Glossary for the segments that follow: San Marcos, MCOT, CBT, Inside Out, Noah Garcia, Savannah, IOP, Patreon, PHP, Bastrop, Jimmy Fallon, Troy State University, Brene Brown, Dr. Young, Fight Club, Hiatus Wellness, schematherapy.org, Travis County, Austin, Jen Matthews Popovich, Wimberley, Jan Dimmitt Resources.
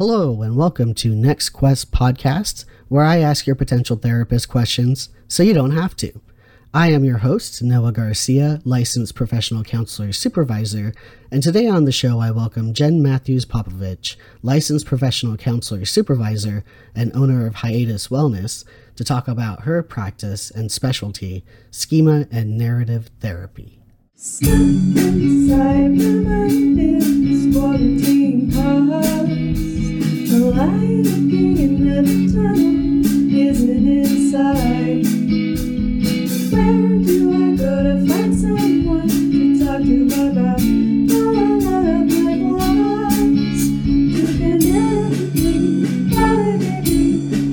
Hello and welcome to Next Quest Podcast, where I ask your potential therapist questions so you don't have to. I am your host, Noah Garcia, licensed professional counselor supervisor, and today on the show I welcome Jen Matthews Popovich, licensed professional counselor supervisor and owner of Hiatus Wellness, to talk about her practice and specialty, schema and narrative therapy. The light of being at the tunnel isn't inside. Where do I go to find someone to talk to about all of my lies? You can everything, validate,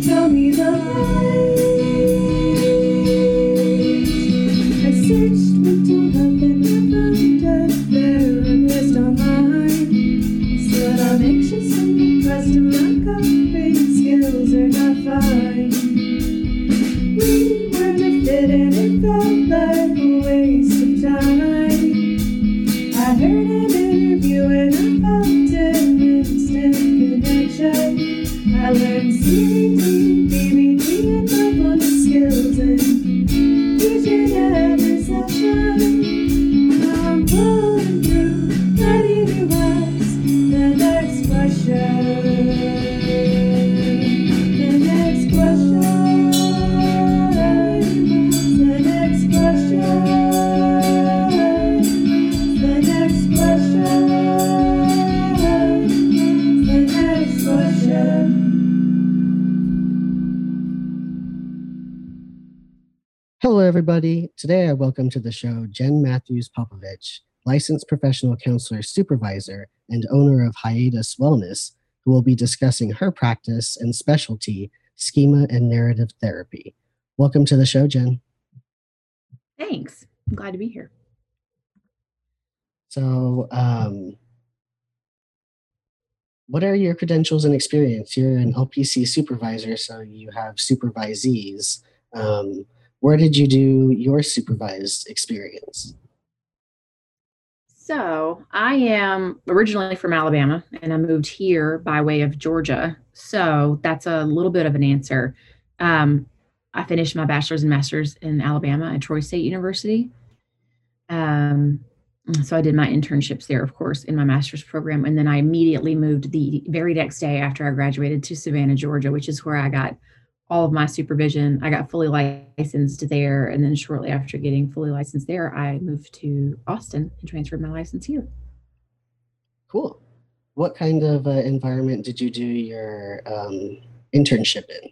tell me the lies. I searched for too long and never done better and rest online. Said I'm anxious and depressed and skills are not fine. We were gifted and it felt like a waste of time. I heard an interview and I felt an instant connection. I learned CBT, BBT, and verbal skills in each and every session. I'm pulling through, ready to ask the next question. Hello, everybody. Today, I welcome to the show Jen Matthews Popovich, licensed professional counselor supervisor and owner of Hiatus Wellness, who will be discussing her practice and specialty, schema and narrative therapy. Welcome to the show, Jen. Thanks. I'm glad to be here. So, what are your credentials and experience? You're an LPC supervisor, so you have supervisees. Where did you do your supervised experience? So I am originally from Alabama, and I moved here by way of Georgia. So that's a little bit of an answer. I finished my bachelor's and master's in Alabama at Troy State University. So I did my internships there, of course, in my master's program. And then I immediately moved the very next day after I graduated to Savannah, Georgia, which is where I got all of my supervision. I got fully licensed there. And then shortly after getting fully licensed there, I moved to Austin and transferred my license here. Cool. What kind of environment did you do your internship in?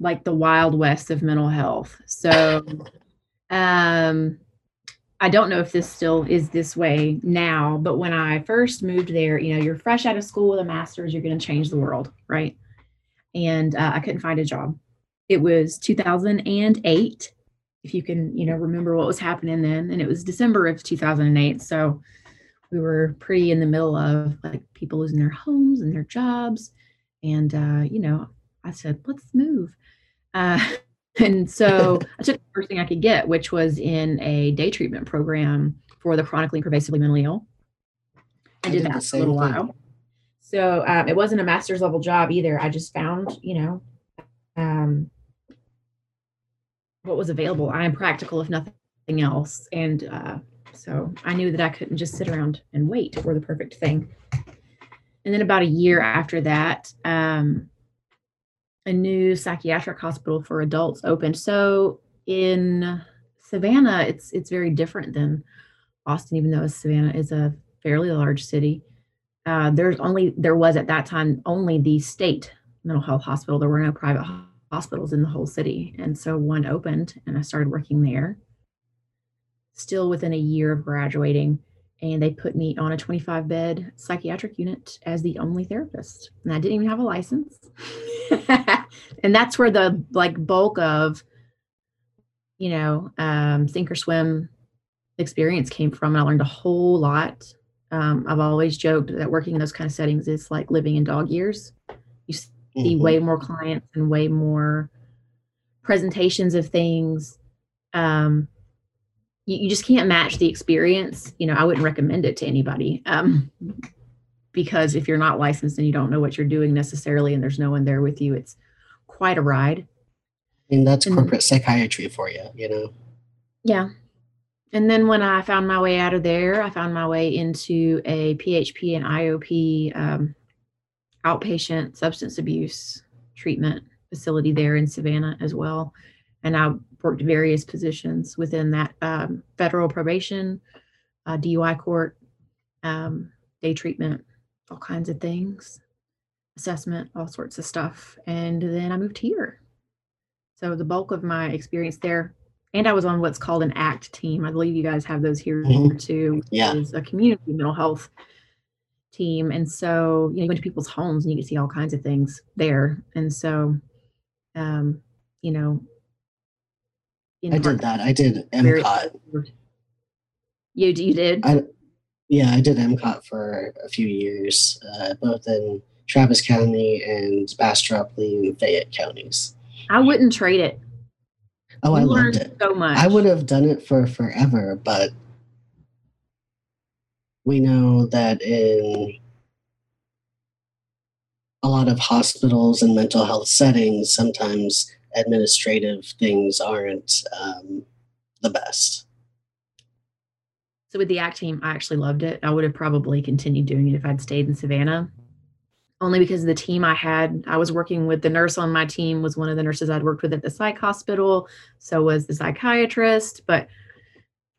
Like the Wild West of mental health. So I don't know if this still is this way now, but when I first moved there, you know, you're fresh out of school with a master's, you're going to change the world, right? And I couldn't find a job. It was 2008, if you can, you know, remember what was happening then. And it was December of 2008. So we were pretty in the middle of like people losing their homes and their jobs. And, you know, I said, let's move. And so I took the first thing I could get, which was in a day treatment program for the chronically and pervasively mentally ill. I did that for a little while. So it wasn't a master's level job either. I just found, you know, what was available. I am practical, if nothing else. And so I knew that I couldn't just sit around and wait for the perfect thing. And then about a year after that, a new psychiatric hospital for adults opened. So in Savannah, it's very different than Austin, even though Savannah is a fairly large city. There was at that time only the state mental health hospital. There were no private hospitals in the whole city. And so one opened and I started working there. Still within a year of graduating, and they put me on a 25-bed psychiatric unit as the only therapist. And I didn't even have a license. And that's where the like bulk of, you know, sink or swim experience came from. And I learned a whole lot. I've always joked that working in those kind of settings is like living in dog years. You see way more clients and way more presentations of things. You just can't match the experience. You know, I wouldn't recommend it to anybody because if you're not licensed and you don't know what you're doing necessarily, and there's no one there with you, it's quite a ride. And that's corporate psychiatry for you, you know? Yeah. And then when I found my way out of there, I found my way into a PHP and IOP outpatient substance abuse treatment facility there in Savannah as well. And I worked various positions within that, federal probation, DUI court, day treatment, all kinds of things, assessment, all sorts of stuff. And then I moved here. So the bulk of my experience there, and I was on what's called an ACT team. I believe you guys have those here too. Yeah. It's a community mental health team. And so, you know, you went to people's homes and you could see all kinds of things there. And so, you know. I did that. I did MCOT. You did? Yeah, I did MCOT for a few years, both in Travis County and Bastrop, Lee and Fayette counties. I wouldn't trade it. Oh, I loved it so much. I would have done it for forever, but we know that in a lot of hospitals and mental health settings, sometimes administrative things aren't the best. So with the ACT team, I actually loved it. I would have probably continued doing it if I'd stayed in Savannah. Only because of the team I had. I was working with the nurse on my team, was one of the nurses I'd worked with at the psych hospital. So was the psychiatrist. But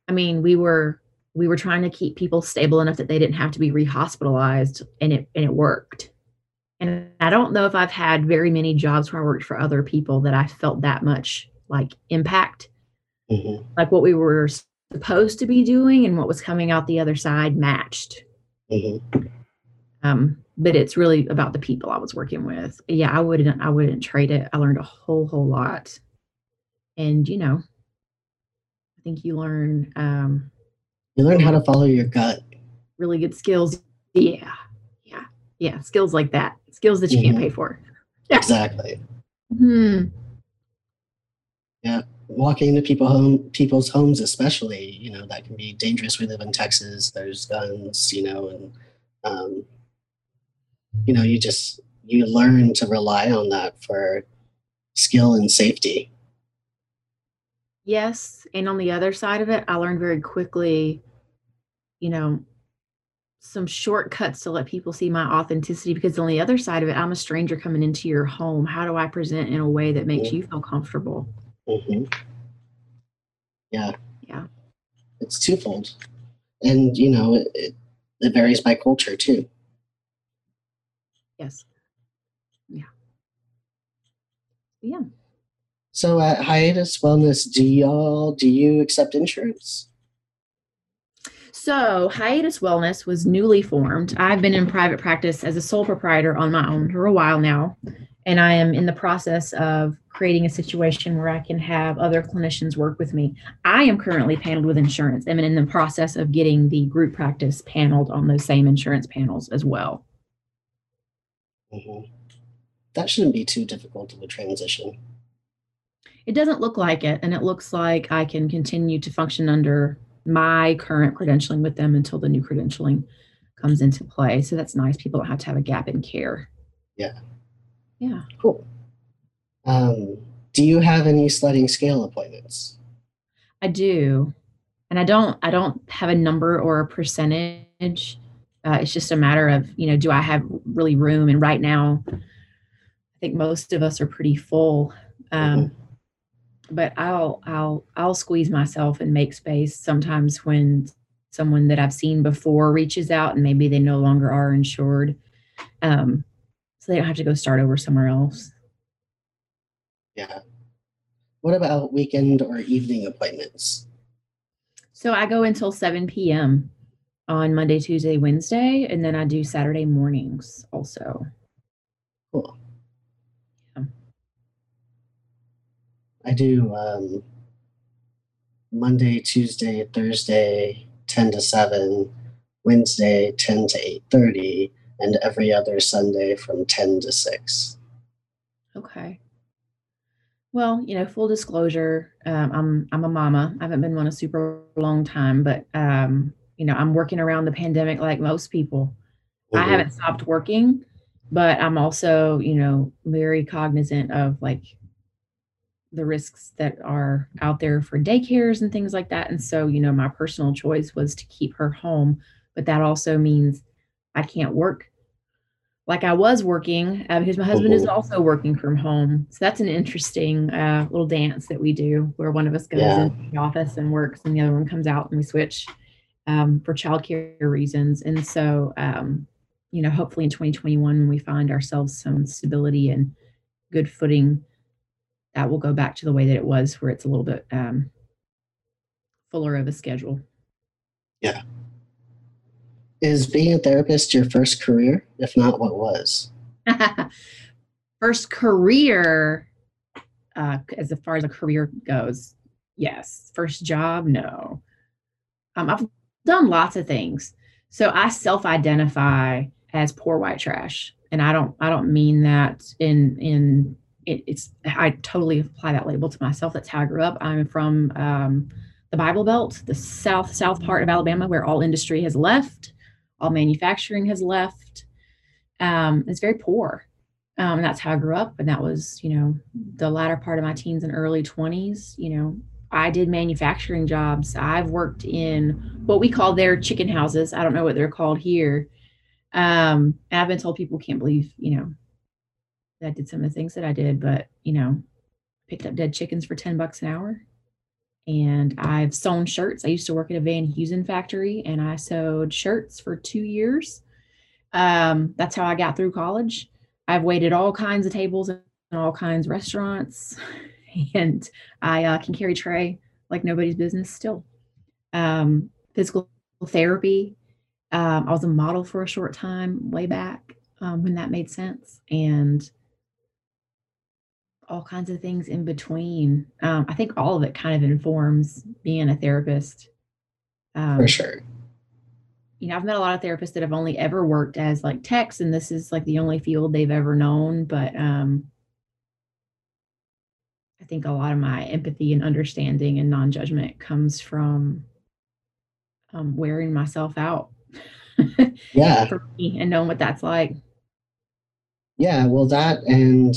I mean, we were trying to keep people stable enough that they didn't have to be rehospitalized, and it worked. And I don't know if I've had very many jobs where I worked for other people that I felt that much like impact, like what we were supposed to be doing and what was coming out the other side matched. But it's really about the people I was working with. Yeah, I wouldn't trade it. I learned a whole lot. And, you know, I think you learn. You learn how to follow your gut. Really good skills. Yeah. Skills like that. Skills that you can't pay for. Yeah. Exactly. Yeah. Walking into people's homes, especially, you know, that can be dangerous. We live in Texas. There's guns, you know, and, you know, you learn to rely on that for skill and safety. Yes. And on the other side of it, I learned very quickly, you know, some shortcuts to let people see my authenticity, because on the other side of it, I'm a stranger coming into your home. How do I present in a way that makes you feel comfortable? Yeah. Yeah. It's twofold. And, you know, it varies by culture too. Yes. Yeah. Yeah. So at Hiatus Wellness, do you accept insurance? So Hiatus Wellness was newly formed. I've been in private practice as a sole proprietor on my own for a while now. And I am in the process of creating a situation where I can have other clinicians work with me. I am currently paneled with insurance. I'm in the process of getting the group practice paneled on those same insurance panels as well. That shouldn't be too difficult of a transition. It doesn't look like it, and it looks like I can continue to function under my current credentialing with them until the new credentialing comes into play. So that's nice. People don't have to have a gap in care. Yeah. Yeah. Cool. Do you have any sliding scale appointments? I do, and I don't have a number or a percentage. It's just a matter of, you know, do I have really room? And right now, I think most of us are pretty full. But I'll squeeze myself and make space sometimes when someone that I've seen before reaches out and maybe they no longer are insured. So they don't have to go start over somewhere else. Yeah. What about weekend or evening appointments? So I go until 7 p.m. on Monday, Tuesday, Wednesday, and then I do Saturday mornings also. Cool. Yeah. I do Monday, Tuesday, Thursday, 10 to 7, Wednesday, 10 to 8:30, and every other Sunday from 10 to 6. Okay. Well, you know, full disclosure, I'm a mama. I haven't been one a super long time, but you know, I'm working around the pandemic like most people. I haven't stopped working, but I'm also, you know, very cognizant of like the risks that are out there for daycares and things like that. And so, you know, my personal choice was to keep her home, but that also means I can't work like I was working because my husband is also working from home. So that's an interesting little dance that we do where one of us goes into the office and works and the other one comes out and we switch for childcare reasons. And so, you know, hopefully in 2021, when we find ourselves some stability and good footing, that will go back to the way that it was where it's a little bit fuller of a schedule. Yeah. Is being a therapist your first career? If not, what was? First career, as far as a career goes, yes. First job, no. I've done lots of things. So I self-identify as poor white trash, and I don't mean that in it's. I totally apply that label to myself. That's how I grew up. I'm from the Bible Belt, the south part of Alabama, where all industry has left. All manufacturing has left. It's very poor. And that's how I grew up. And that was, you know, the latter part of my teens and early 20s. You know, I did manufacturing jobs. I've worked in what we call their chicken houses. I don't know what they're called here. And I've been told people can't believe, you know, that I did some of the things that I did, but, you know, picked up dead chickens for $10 an hour. And I've sewn shirts. I used to work at a Van Heusen factory, and I sewed shirts for 2 years. That's how I got through college. I've waited all kinds of tables and all kinds of restaurants, and I can carry tray like nobody's business still. Physical therapy. I was a model for a short time way back when that made sense, and all kinds of things in between. I think all of it kind of informs being a therapist. For sure. You know, I've met a lot of therapists that have only ever worked as like techs, and this is like the only field they've ever known. But I think a lot of my empathy and understanding and non-judgment comes from wearing myself out. Yeah. For me, and knowing what that's like. Yeah. Well, that, and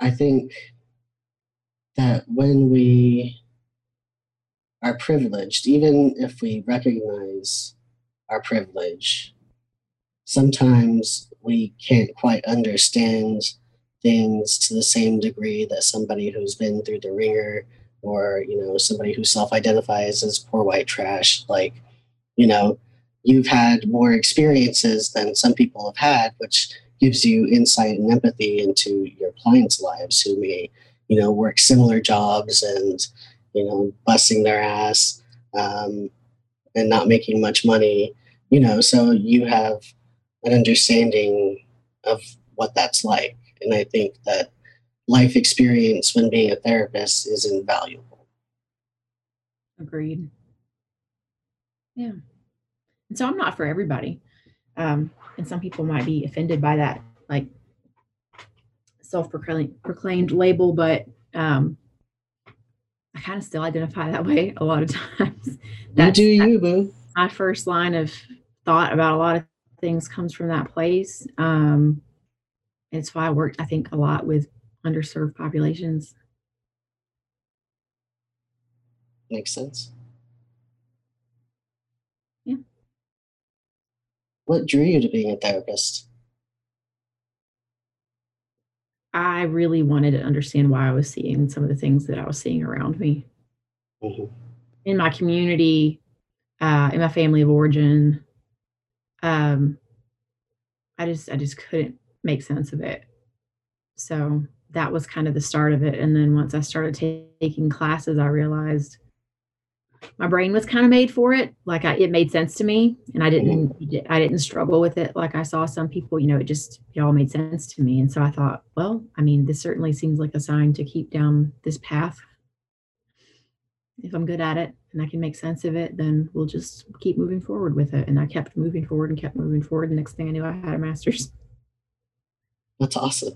I think that when we are privileged, even if we recognize our privilege, sometimes we can't quite understand things to the same degree that somebody who's been through the ringer, or, you know, somebody who self-identifies as poor white trash. Like, you know, you've had more experiences than some people have had, which gives you insight and empathy into your clients' lives who may, you know, work similar jobs and, you know, busting their ass and not making much money, you know, so you have an understanding of what that's like. And I think that life experience when being a therapist is invaluable. Agreed. Yeah. And so I'm not for everybody. And some people might be offended by that, like, self-proclaimed label, but I kind of still identify that way a lot of times. Boo. My first line of thought about a lot of things comes from that place. It's why I worked, I think, a lot with underserved populations. Makes sense. What drew you to being a therapist? I really wanted to understand why I was seeing some of the things that I was seeing around me. Mm-hmm. In my community, in my family of origin. I just couldn't make sense of it. So that was kind of the start of it. And then once I started taking classes, I realized my brain was kind of made for it. Like it made sense to me, and I didn't struggle with it. Like I saw some people, you know, it all made sense to me. And so I thought, well, I mean, this certainly seems like a sign to keep down this path. If I'm good at it and I can make sense of it, then we'll just keep moving forward with it. And I kept moving forward and kept moving forward. The next thing I knew, I had a master's. That's awesome.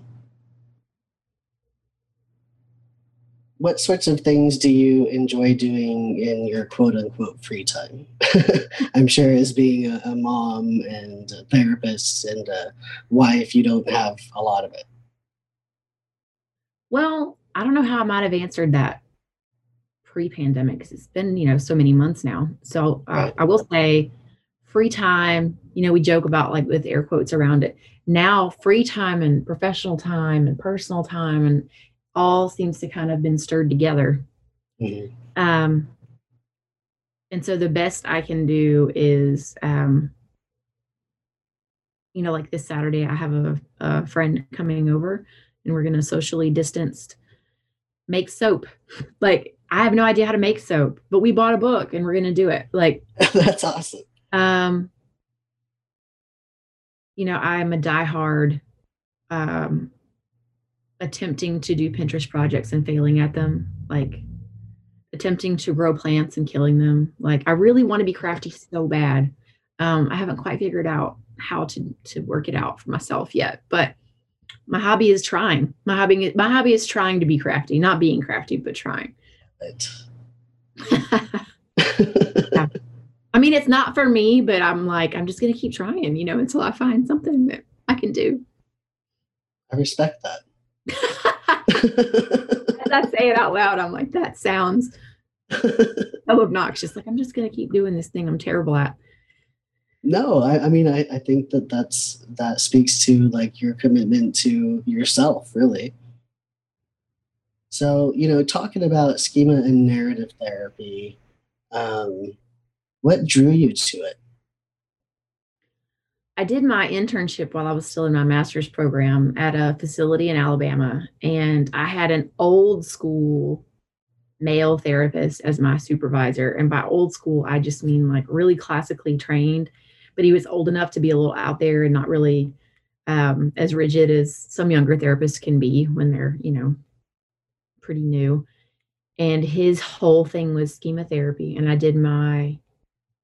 what sorts of things do you enjoy doing in your quote-unquote free time? I'm sure as being a mom and a therapist and a wife, you don't have a lot of it. Well, I don't know how I might have answered that pre-pandemic because it's been, so many months now. So right. I will say free time, we joke about like with air quotes around it. Now free time and professional time and personal time and all seems to kind of been stirred together. Mm-hmm. And so the best I can do is, like this Saturday, I have a friend coming over and we're going to socially distanced make soap. Like I have no idea how to make soap, but we bought a book and we're going to do it. Like that's awesome. I'm a diehard, attempting to do Pinterest projects and failing at them, like attempting to grow plants and killing them. Like I really want to be crafty so bad. I haven't quite figured out how to work it out for myself yet, but my hobby is trying. My hobby is trying to be crafty, not being crafty, but trying. Yeah. I mean, it's not for me, but I'm just going to keep trying, until I find something that I can do. I respect that. As I say it out loud, I'm like, that sounds so obnoxious. Like, I'm just going to keep doing this thing I'm terrible at. No, I mean, I think that speaks to like your commitment to yourself, really. So, talking about schema and narrative therapy, what drew you to it? I did my internship while I was still in my master's program at a facility in Alabama, and I had an old school male therapist as my supervisor. And by old school, I just mean like really classically trained, but he was old enough to be a little out there and not really as rigid as some younger therapists can be when they're, pretty new. And his whole thing was schema therapy. And I did my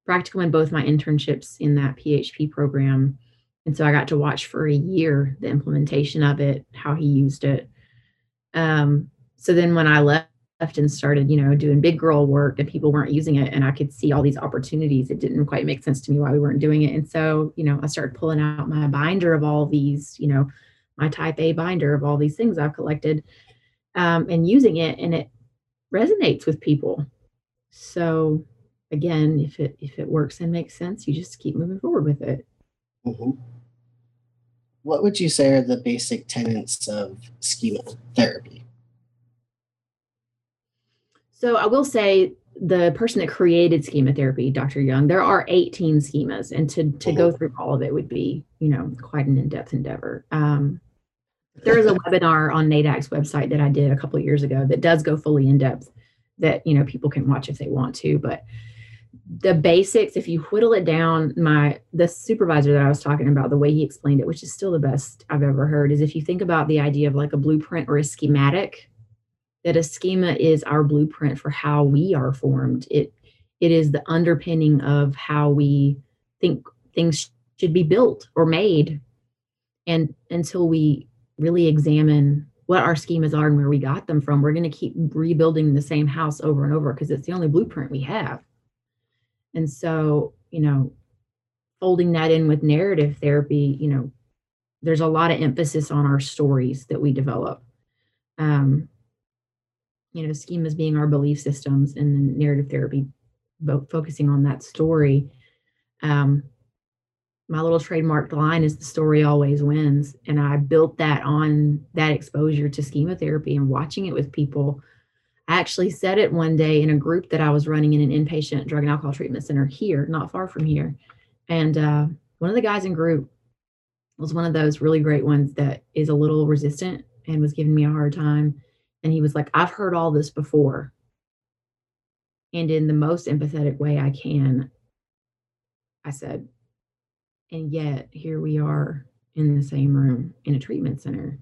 practical in both my internships in that PHP program. And so I got to watch for a year the implementation of it, how he used it. So then when I left and started, doing big girl work and people weren't using it and I could see all these opportunities, it didn't quite make sense to me why we weren't doing it. And so, I started pulling out my binder of all these, my type A binder of all these things I've collected and using it, and it resonates with people. So again, if it works and makes sense, you just keep moving forward with it. Mm-hmm. What would you say are the basic tenets of schema therapy? So I will say the person that created schema therapy, Dr. Young, there are 18 schemas, and to go through all of it would be, quite an in-depth endeavor. There is a webinar on NADAC's website that I did a couple of years ago that does go fully in-depth that, people can watch if they want to, but the basics, if you whittle it down, the supervisor that I was talking about, the way he explained it, which is still the best I've ever heard, is if you think about the idea of like a blueprint or a schematic, that a schema is our blueprint for how we are formed. It is the underpinning of how we think things should be built or made. And until we really examine what our schemas are and where we got them from, we're going to keep rebuilding the same house over and over because it's the only blueprint we have. And so, folding that in with narrative therapy, there's a lot of emphasis on our stories that we develop. Schemas being our belief systems, and then narrative therapy, both focusing on that story. My little trademarked line is the story always wins. And I built that on that exposure to schema therapy and watching it with people. I actually said it one day in a group that I was running in an inpatient drug and alcohol treatment center here, not far from here. And one of the guys in group was one of those really great ones that is a little resistant and was giving me a hard time. And he was like, I've heard all this before. And in the most empathetic way I can, I said, and yet here we are in the same room in a treatment center.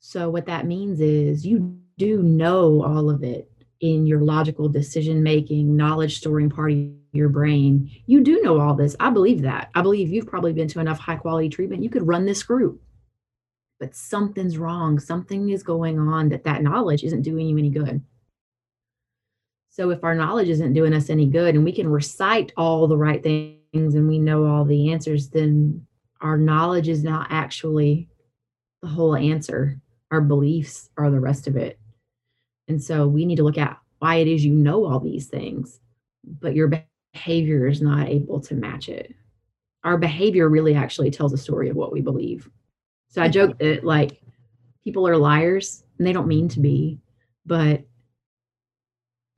So what that means is you do know all of it in your logical decision-making, knowledge-storing part of your brain. You do know all this. I believe that. I believe you've probably been to enough high-quality treatment. You could run this group. but something's wrong. Something is going on that knowledge isn't doing you any good. So if our knowledge isn't doing us any good and we can recite all the right things and we know all the answers, then our knowledge is not actually the whole answer. Our beliefs are the rest of it. And so we need to look at why it is you know all these things, but your behavior is not able to match it. Our behavior really actually tells a story of what we believe. So I joke that like people are liars and they don't mean to be, but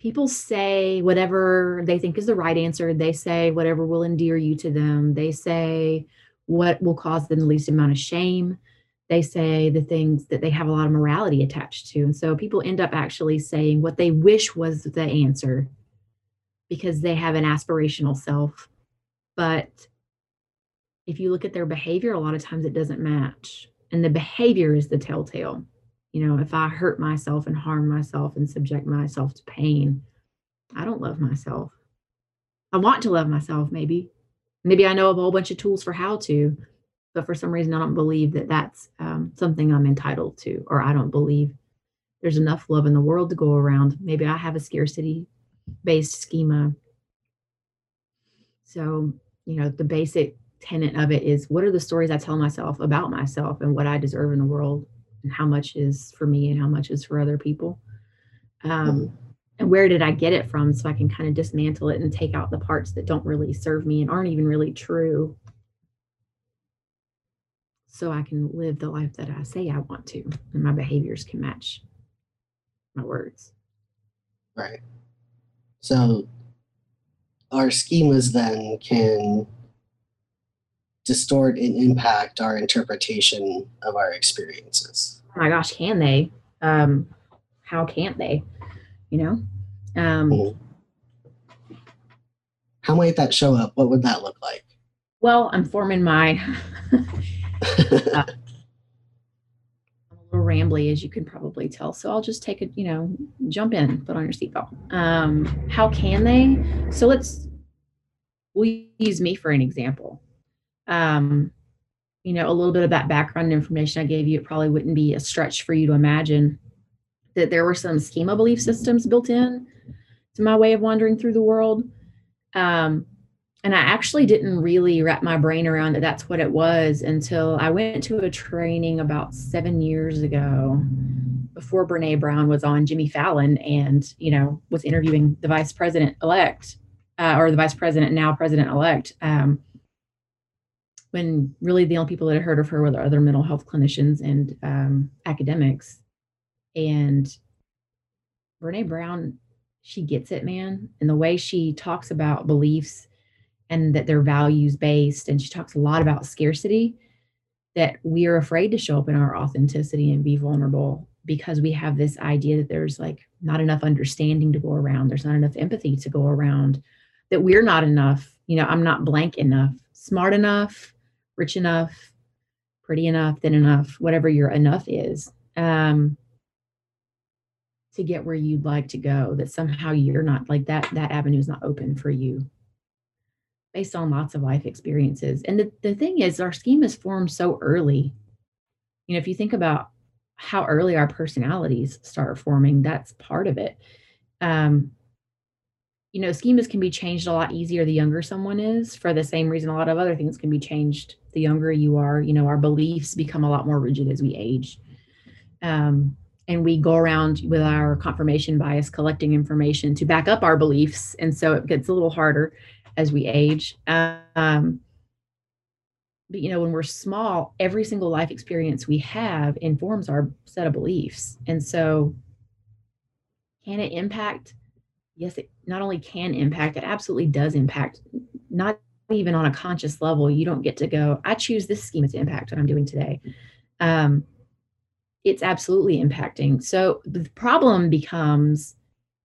people say whatever they think is the right answer. They say whatever will endear you to them. They say what will cause them the least amount of shame. They say the things that they have a lot of morality attached to. And so people end up actually saying what they wish was the answer because they have an aspirational self. But if you look at their behavior, a lot of times it doesn't match. And the behavior is the telltale. You know, if I hurt myself and harm myself and subject myself to pain, I don't love myself. I want to love myself, maybe. Maybe I know of a whole bunch of tools for how to, but for some reason I don't believe that that's something I'm entitled to, or I don't believe there's enough love in the world to go around. Maybe I have a scarcity-based schema. So, you know, the basic tenet of it is, what are the stories I tell myself about myself and what I deserve in the world and how much is for me and how much is for other people? And where did I get it from? So I can kind of dismantle it and take out the parts that don't really serve me and aren't even really true. So I can live the life that I say I want to, and my behaviors can match my words. Right. So our schemas then can distort and impact our interpretation of our experiences. Oh my gosh, can they? How can't they? You know? How might that show up? What would that look like? Well, I'm forming my... I'm a little rambly, as you can probably tell. So I'll just take a, you know, jump in, put on your seatbelt. How can they? So we'll use me for an example. You know, a little bit of that background information I gave you, it probably wouldn't be a stretch for you to imagine that there were some schema belief systems built in to my way of wandering through the world. And I actually didn't really wrap my brain around that that's what it was until I went to a training about 7 years ago before Brene Brown was on Jimmy Fallon and, you know, was interviewing the vice president-elect or the vice president, now president-elect. When really the only people that had heard of her were the other mental health clinicians and academics. And Brene Brown, she gets it, man. And the way she talks about beliefs and that they're values-based, and she talks a lot about scarcity, that we are afraid to show up in our authenticity and be vulnerable because we have this idea that there's like not enough understanding to go around. There's not enough empathy to go around, that we're not enough. You know, I'm not blank enough, smart enough, rich enough, pretty enough, thin enough, whatever your enough is, to get where you'd like to go, that somehow you're not like that avenue is not open for you based on lots of life experiences. And the thing is, our schemas form so early. You know, if you think about how early our personalities start forming, that's part of it. You know, schemas can be changed a lot easier the younger someone is, for the same reason a lot of other things can be changed the younger you are. You know, our beliefs become a lot more rigid as we age. And we go around with our confirmation bias, collecting information to back up our beliefs. And so it gets a little harder as we age. But, you know, when we're small, every single life experience we have informs our set of beliefs. And so can it impact? Yes, it not only can impact, it absolutely does impact, not even on a conscious level. You don't get to go, I choose this schema to impact what I'm doing today. It's absolutely impacting. So the problem becomes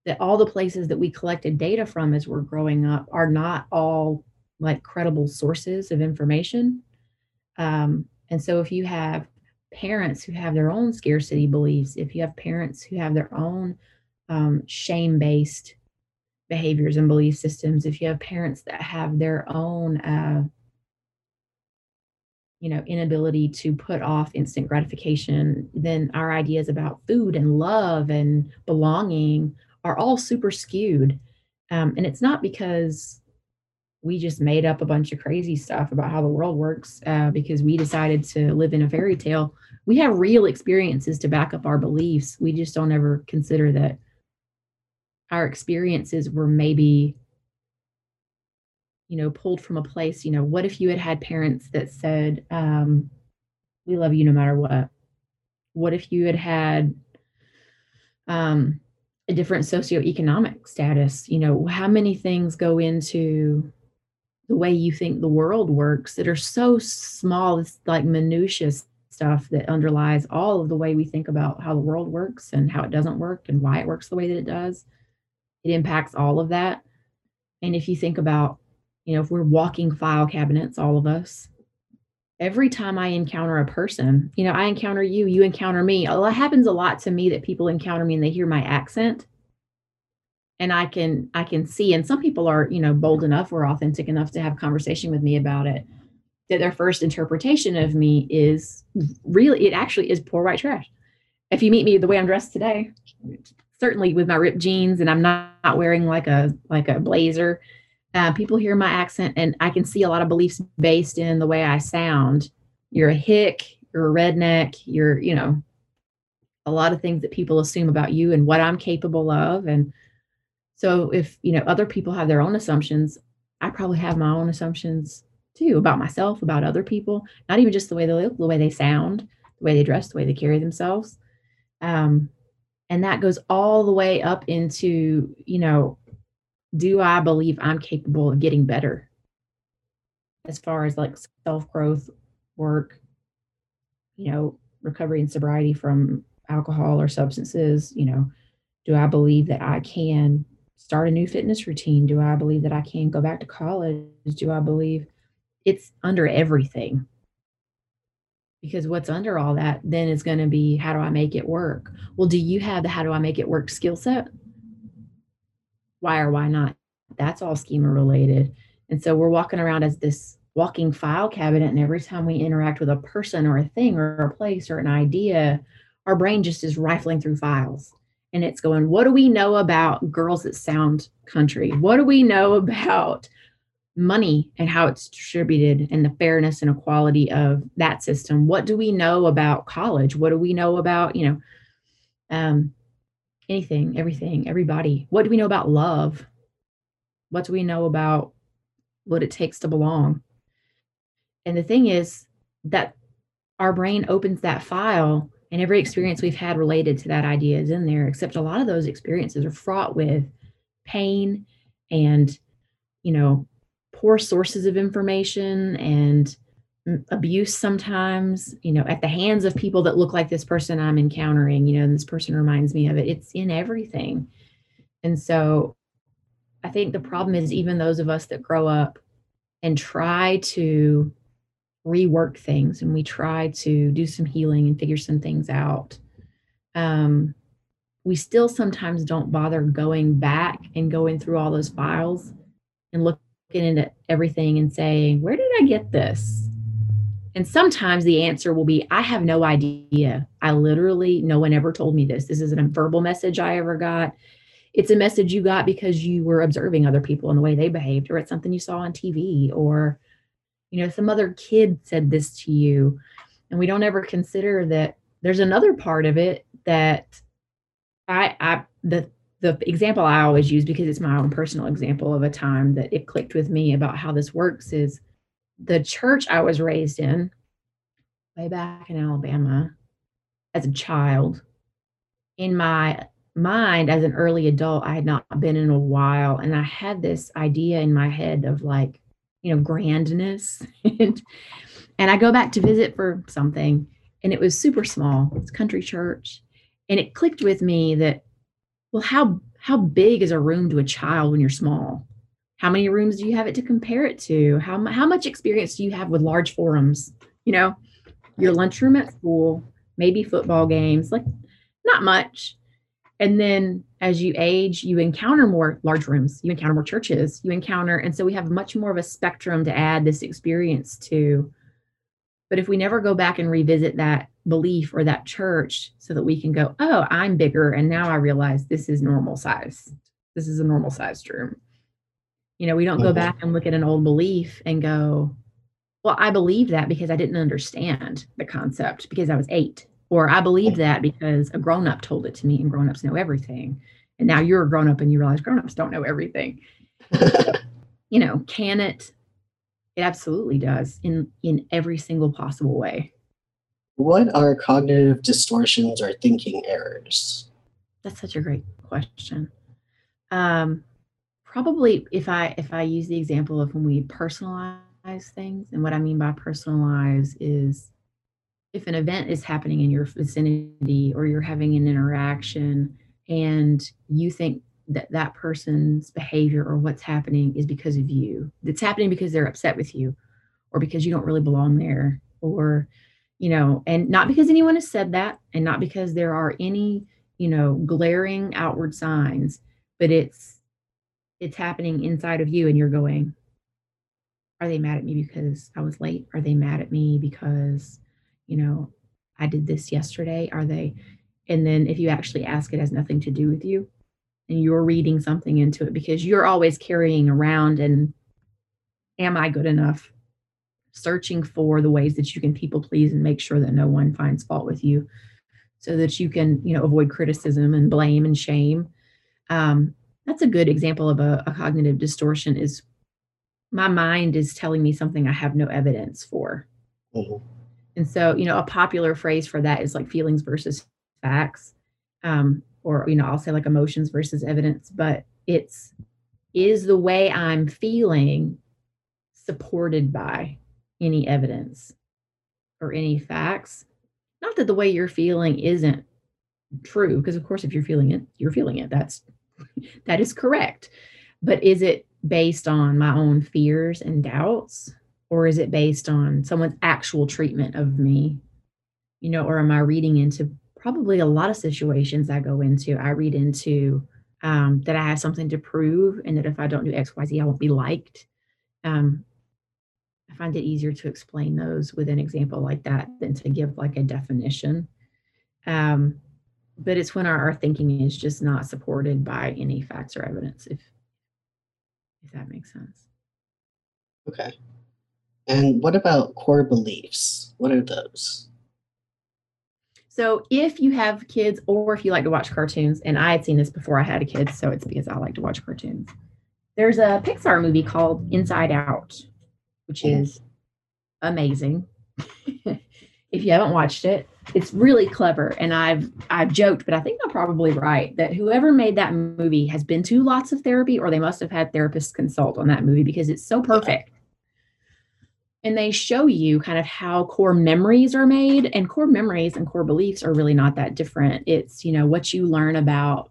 that all the places that we collected data from as we're growing up are not all like credible sources of information. And so if you have parents who have their own scarcity beliefs, if you have parents who have their own shame-based behaviors and belief systems, if you have parents that have their own inability to put off instant gratification, then our ideas about food and love and belonging are all super skewed. And it's not because we just made up a bunch of crazy stuff about how the world works because we decided to live in a fairy tale. We have real experiences to back up our beliefs. We just don't ever consider that our experiences were maybe, pulled from a place, what if you had had parents that said, we love you no matter what? What if you had had a different socioeconomic status? How many things go into the way you think the world works that are so small, it's like minutiae stuff that underlies all of the way we think about how the world works and how it doesn't work and why it works the way that it does. It impacts all of that. And if you think about, if we're walking file cabinets, all of us, every time I encounter a person, I encounter you, you encounter me. It happens a lot to me that people encounter me and they hear my accent. And I can see, and some people are, bold enough or authentic enough to have conversation with me about it, that their first interpretation of me is really, it actually is poor white trash. If you meet me the way I'm dressed today, certainly with my ripped jeans and I'm not wearing like a blazer, people hear my accent and I can see a lot of beliefs based in the way I sound. You're a hick, you're a redneck, you're, a lot of things that people assume about you and what I'm capable of. And so if, other people have their own assumptions, I probably have my own assumptions too about myself, about other people, not even just the way they look, the way they sound, the way they dress, the way they carry themselves. And that goes all the way up into, do I believe I'm capable of getting better as far as like self-growth work, recovery and sobriety from alcohol or substances? Do I believe that I can start a new fitness routine? Do I believe that I can go back to college? Do I believe it's under everything? Because what's under all that then is going to be, how do I make it work? Well, do you have the how do I make it work skill set? Why or why not? That's all schema related. And so we're walking around as this walking file cabinet. And every time we interact with a person or a thing or a place or an idea, our brain just is rifling through files. And it's going, what do we know about girls that sound country? What do we know about money and how it's distributed and the fairness and equality of that system? What do we know about college? What do we know about, anything, everything, everybody? What do we know about love? What do we know about what it takes to belong? And the thing is that our brain opens that file and every experience we've had related to that idea is in there, except a lot of those experiences are fraught with pain and, poor sources of information and abuse sometimes, at the hands of people that look like this person I'm encountering, and this person reminds me of it. It's in everything. And so I think the problem is even those of us that grow up and try to rework things and we try to do some healing and figure some things out, we still sometimes don't bother going back and going through all those files and looking into everything and saying, where did I get this? And sometimes the answer will be, I have no idea. No one ever told me this. This isn't a verbal message I ever got. It's a message you got because you were observing other people and the way they behaved, or it's something you saw on TV, or, some other kid said this to you. And we don't ever consider that there's another part of it that the example I always use, because it's my own personal example of a time that it clicked with me about how this works, is the church I was raised in way back in Alabama as a child. In my mind as an early adult, I had not been in a while. And I had this idea in my head of like, grandness. And I go back to visit for something and it was super small. It's country church. And it clicked with me that, well, how big is a room to a child when you're small? How many rooms do you have it to compare it to? How much experience do you have with large forums? Your lunchroom at school, maybe football games, like not much. And then as you age, you encounter more large rooms, you encounter more churches, and so we have much more of a spectrum to add this experience to But if we never go back and revisit that belief or that church so that we can go, oh, I'm bigger. And now I realize this is normal size. This is a normal sized room. You know, we don't go back and look at an old belief and go, well, I believe that because I didn't understand the concept because I was 8, or I believe that because a grown-up told it to me and grown-ups know everything. And now you're a grown-up and you realize grown-ups don't know everything. You know, can it? It absolutely does in every single possible way. What are cognitive distortions or thinking errors? That's such a great question. Probably if I use the example of when we personalize things, and what I mean by personalize is if an event is happening in your vicinity or you're having an interaction and you think that that person's behavior or what's happening is because of you, it's happening because they're upset with you or because you don't really belong there, or, you know, and not because anyone has said that and not because there are any, you know, glaring outward signs, but it's happening inside of you and you're going, are they mad at me because I was late? Are they mad at me because, you know, I did this yesterday? Are they? And then if you actually ask, it has nothing to do with you. And you're reading something into it because you're always carrying around and am I good enough? Searching for the ways that you can people please and make sure that no one finds fault with you so that you can, you know, avoid criticism and blame and shame. That's a good example of a cognitive distortion is my mind is telling me something I have no evidence for. Mm-hmm. And so, you know, a popular phrase for that is like feelings versus facts. Or, you know, I'll say like emotions versus evidence, but it's, is the way I'm feeling supported by any evidence or any facts? Not that the way you're feeling isn't true, because of course, if you're feeling it, that is correct. But is it based on my own fears and doubts, or is it based on someone's actual treatment of me? You know, or am I reading into probably a lot of situations I go into, I read into that I have something to prove and that if I don't do X, Y, Z, I won't be liked. I find it easier to explain those with an example like that than to give like a definition. But it's when our thinking is just not supported by any facts or evidence, if that makes sense. Okay. And what about core beliefs? What are those? So if you have kids or if you like to watch cartoons, and I had seen this before I had a kid, so it's because I like to watch cartoons. There's a Pixar movie called Inside Out, which is amazing. If you haven't watched it, it's really clever. And I've joked, but I think I'm probably right, that whoever made that movie has been to lots of therapy or they must have had therapists consult on that movie because it's so perfect. And they show you kind of how core memories are made, and core memories and core beliefs are really not that different. It's, you know, what you learn about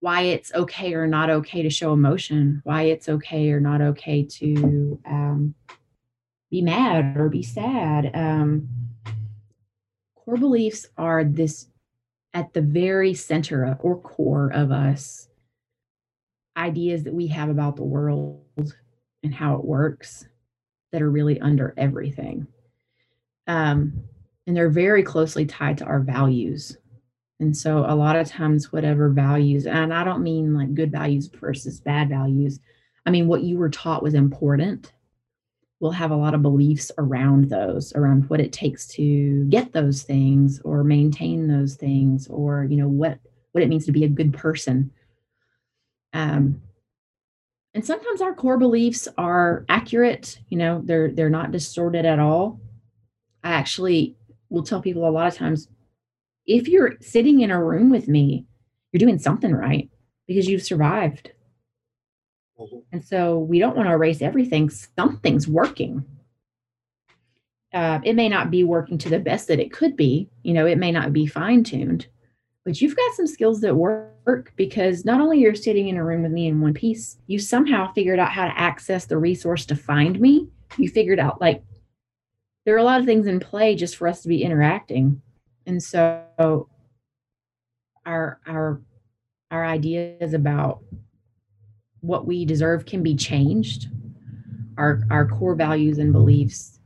why it's okay or not okay to show emotion, why it's okay or not okay to be mad or be sad. Core beliefs are this at the very center of, or core of us, ideas that we have about the world and how it works, that are really under everything. And they're very closely tied to our values. And so a lot of times, whatever values, and I don't mean like good values versus bad values. I mean, what you were taught was important. We'll have a lot of beliefs around those, around what it takes to get those things or maintain those things, or, you know, what it means to be a good person. And sometimes our core beliefs are accurate, you know, they're not distorted at all. I actually will tell people a lot of times, if you're sitting in a room with me, you're doing something right because you've survived. And so we don't want to erase everything. Something's working. It may not be working to the best that it could be, you know, it may not be fine-tuned, but you've got some skills that work because not only you're sitting in a room with me in one piece, you somehow figured out how to access the resource to find me. You figured out like there are a lot of things in play just for us to be interacting. And so our ideas about what we deserve can be changed. Our core values and beliefs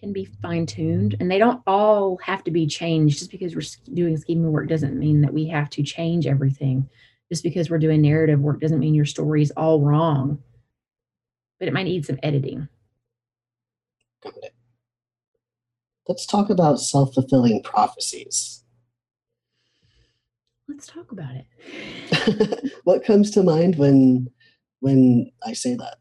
can be fine-tuned, and they don't all have to be changed. Just because we're doing schema work doesn't mean that we have to change everything. Just because we're doing narrative work doesn't mean your story's all wrong, but it might need some editing. Got it. Let's talk about self-fulfilling prophecies. Let's talk about it. What comes to mind when I say that?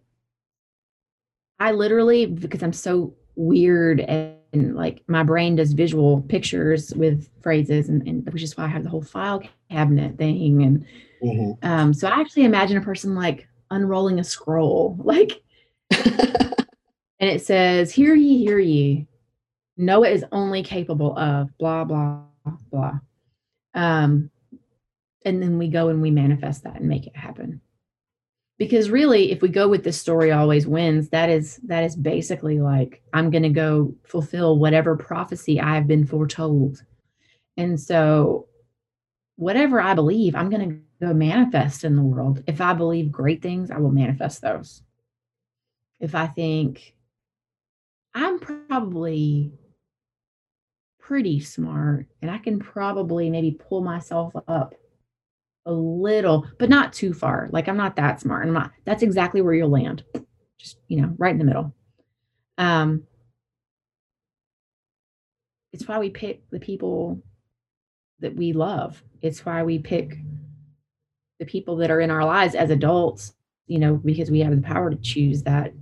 I literally, because I'm so weird and like my brain does visual pictures with phrases, and which is why I have the whole file cabinet thing. And so I actually imagine a person like unrolling a scroll, like, and it says, "Hear ye, hear ye. Noah is only capable of blah, blah, blah." And then we go and we manifest that and make it happen. Because really, if we go with this story always wins, that is basically like, I'm going to go fulfill whatever prophecy I've been foretold. And so whatever I believe, I'm going to go manifest in the world. If I believe great things, I will manifest those. If I think I'm probably pretty smart and I can probably maybe pull myself up a little, but not too far. Like, I'm not that smart. I'm not, that's exactly where you'll land. Just, you know, right in the middle. It's why we pick the people that we love. It's why we pick the people that are in our lives as adults, you know, because we have the power to choose that.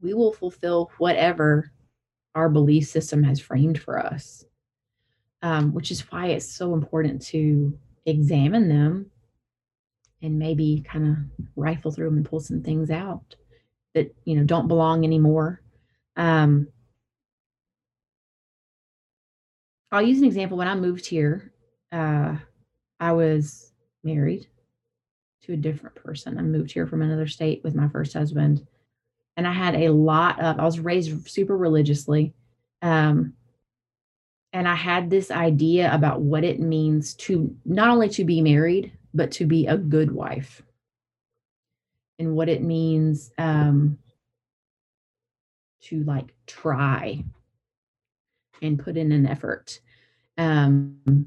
We will fulfill whatever our belief system has framed for us, which is why it's so important to examine them and maybe kind of rifle through them and pull some things out that, you know, don't belong anymore. I'll use an example. When I moved here, I was married to a different person. I moved here from another state with my first husband. And I had a lot of, I was raised super religiously. And I had this idea about what it means to not only to be married, but to be a good wife. And what it means to like try and put in an effort. And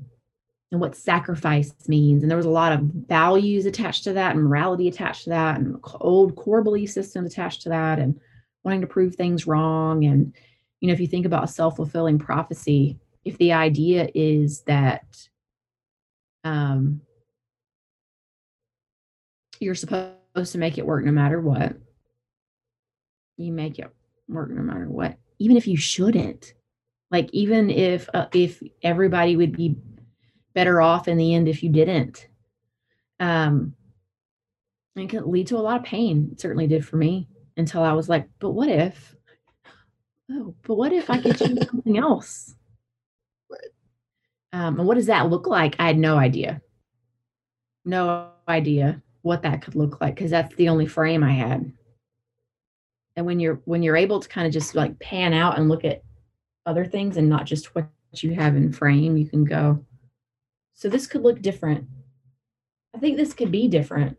what sacrifice means. And there was a lot of values attached to that and morality attached to that and old core belief systems attached to that and wanting to prove things wrong. And, you know, if you think about a self-fulfilling prophecy, if the idea is that you're supposed to make it work no matter what, you make it work no matter what, even if you shouldn't. Like, even if everybody would be better off in the end if you didn't. It could lead to a lot of pain. It certainly did for me until I was like, but what if I could choose something else? And what does that look like? I had no idea. No idea what that could look like, because that's the only frame I had. And when you're able to kind of just like pan out and look at other things and not just what you have in frame, you can go, so this could look different. I think this could be different.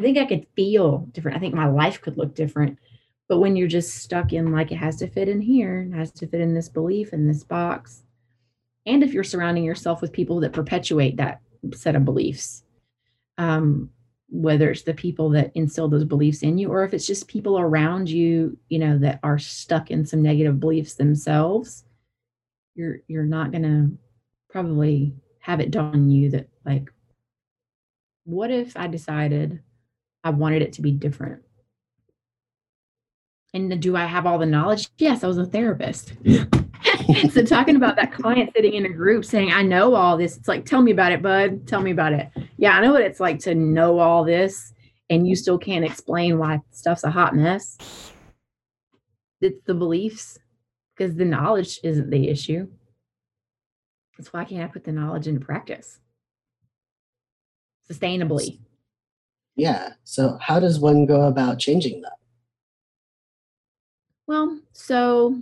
I think I could feel different. I think my life could look different. But when you're just stuck in like, it has to fit in here, it has to fit in this belief, in this box. And if you're surrounding yourself with people that perpetuate that set of beliefs, whether it's the people that instill those beliefs in you, or if it's just people around you, you know, that are stuck in some negative beliefs themselves, you're not gonna probably have it dawn on you that like, what if I decided I wanted it to be different? And do I have all the knowledge? Yes, I was a therapist. So talking about that client sitting in a group saying, I know all this. It's like, tell me about it, bud. Tell me about it. Yeah, I know what it's like to know all this and you still can't explain why stuff's a hot mess. It's the beliefs, because the knowledge isn't the issue. That's why I can't put the knowledge into practice sustainably. Yeah. So how does one go about changing that? Well, so,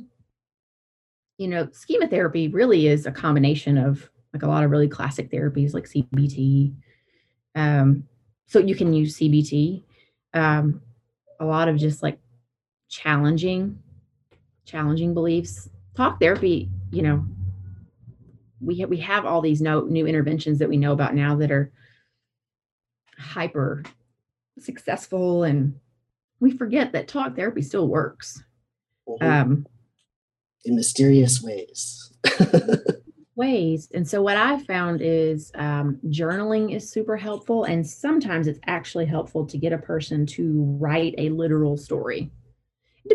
you know, schema therapy really is a combination of like a lot of really classic therapies like CBT. So you can use CBT, a lot of just like challenging challenging beliefs. Talk therapy, you know, we have all these new interventions that we know about now that are hyper successful, and we forget that talk therapy still works. Mm-hmm. In mysterious ways. And so what I found is journaling is super helpful, and sometimes it's actually helpful to get a person to write a literal story. It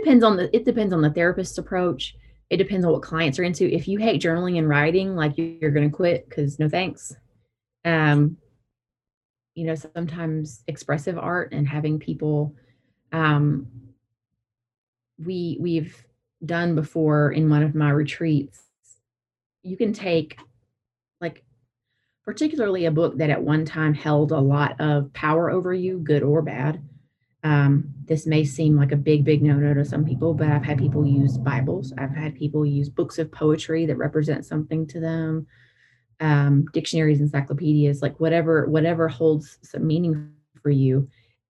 depends on the therapist's approach. It depends on what clients are into. If you hate journaling and writing, like, you're going to quit because no thanks. You know, sometimes expressive art and having people, we've done before in one of my retreats, you can take, like, particularly a book that at one time held a lot of power over you, good or bad. This may seem like a big no-no to some people, but I've had people use Bibles. I've had people use books of poetry that represent something to them, dictionaries, encyclopedias, like whatever holds some meaning for you,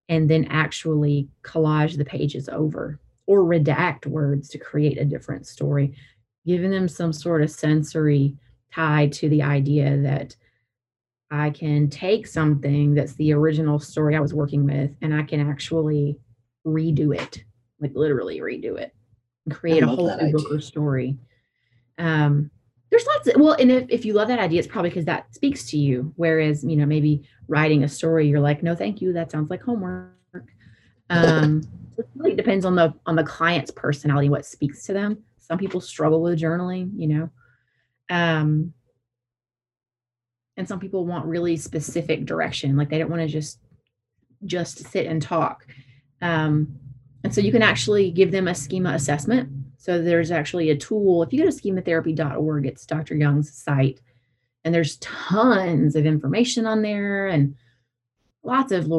and then actually collage the pages over or redact words to create a different story, giving them some sort of sensory tie to the idea that I can take something that's the original story I was working with, and I can actually redo it, like literally redo it, and create a whole new book or story. There's lots of, well, and if you love that idea, it's probably because that speaks to you. Whereas, you know, maybe writing a story, you're like, no, thank you, that sounds like homework. It really depends on the client's personality, what speaks to them. Some people struggle with journaling, you know, and some people want really specific direction. Like, they don't want to just sit and talk. And so you can actually give them a schema assessment. So there's actually a tool. If you go to schematherapy.org, it's Dr. Young's site, and there's tons of information on there, and lots of,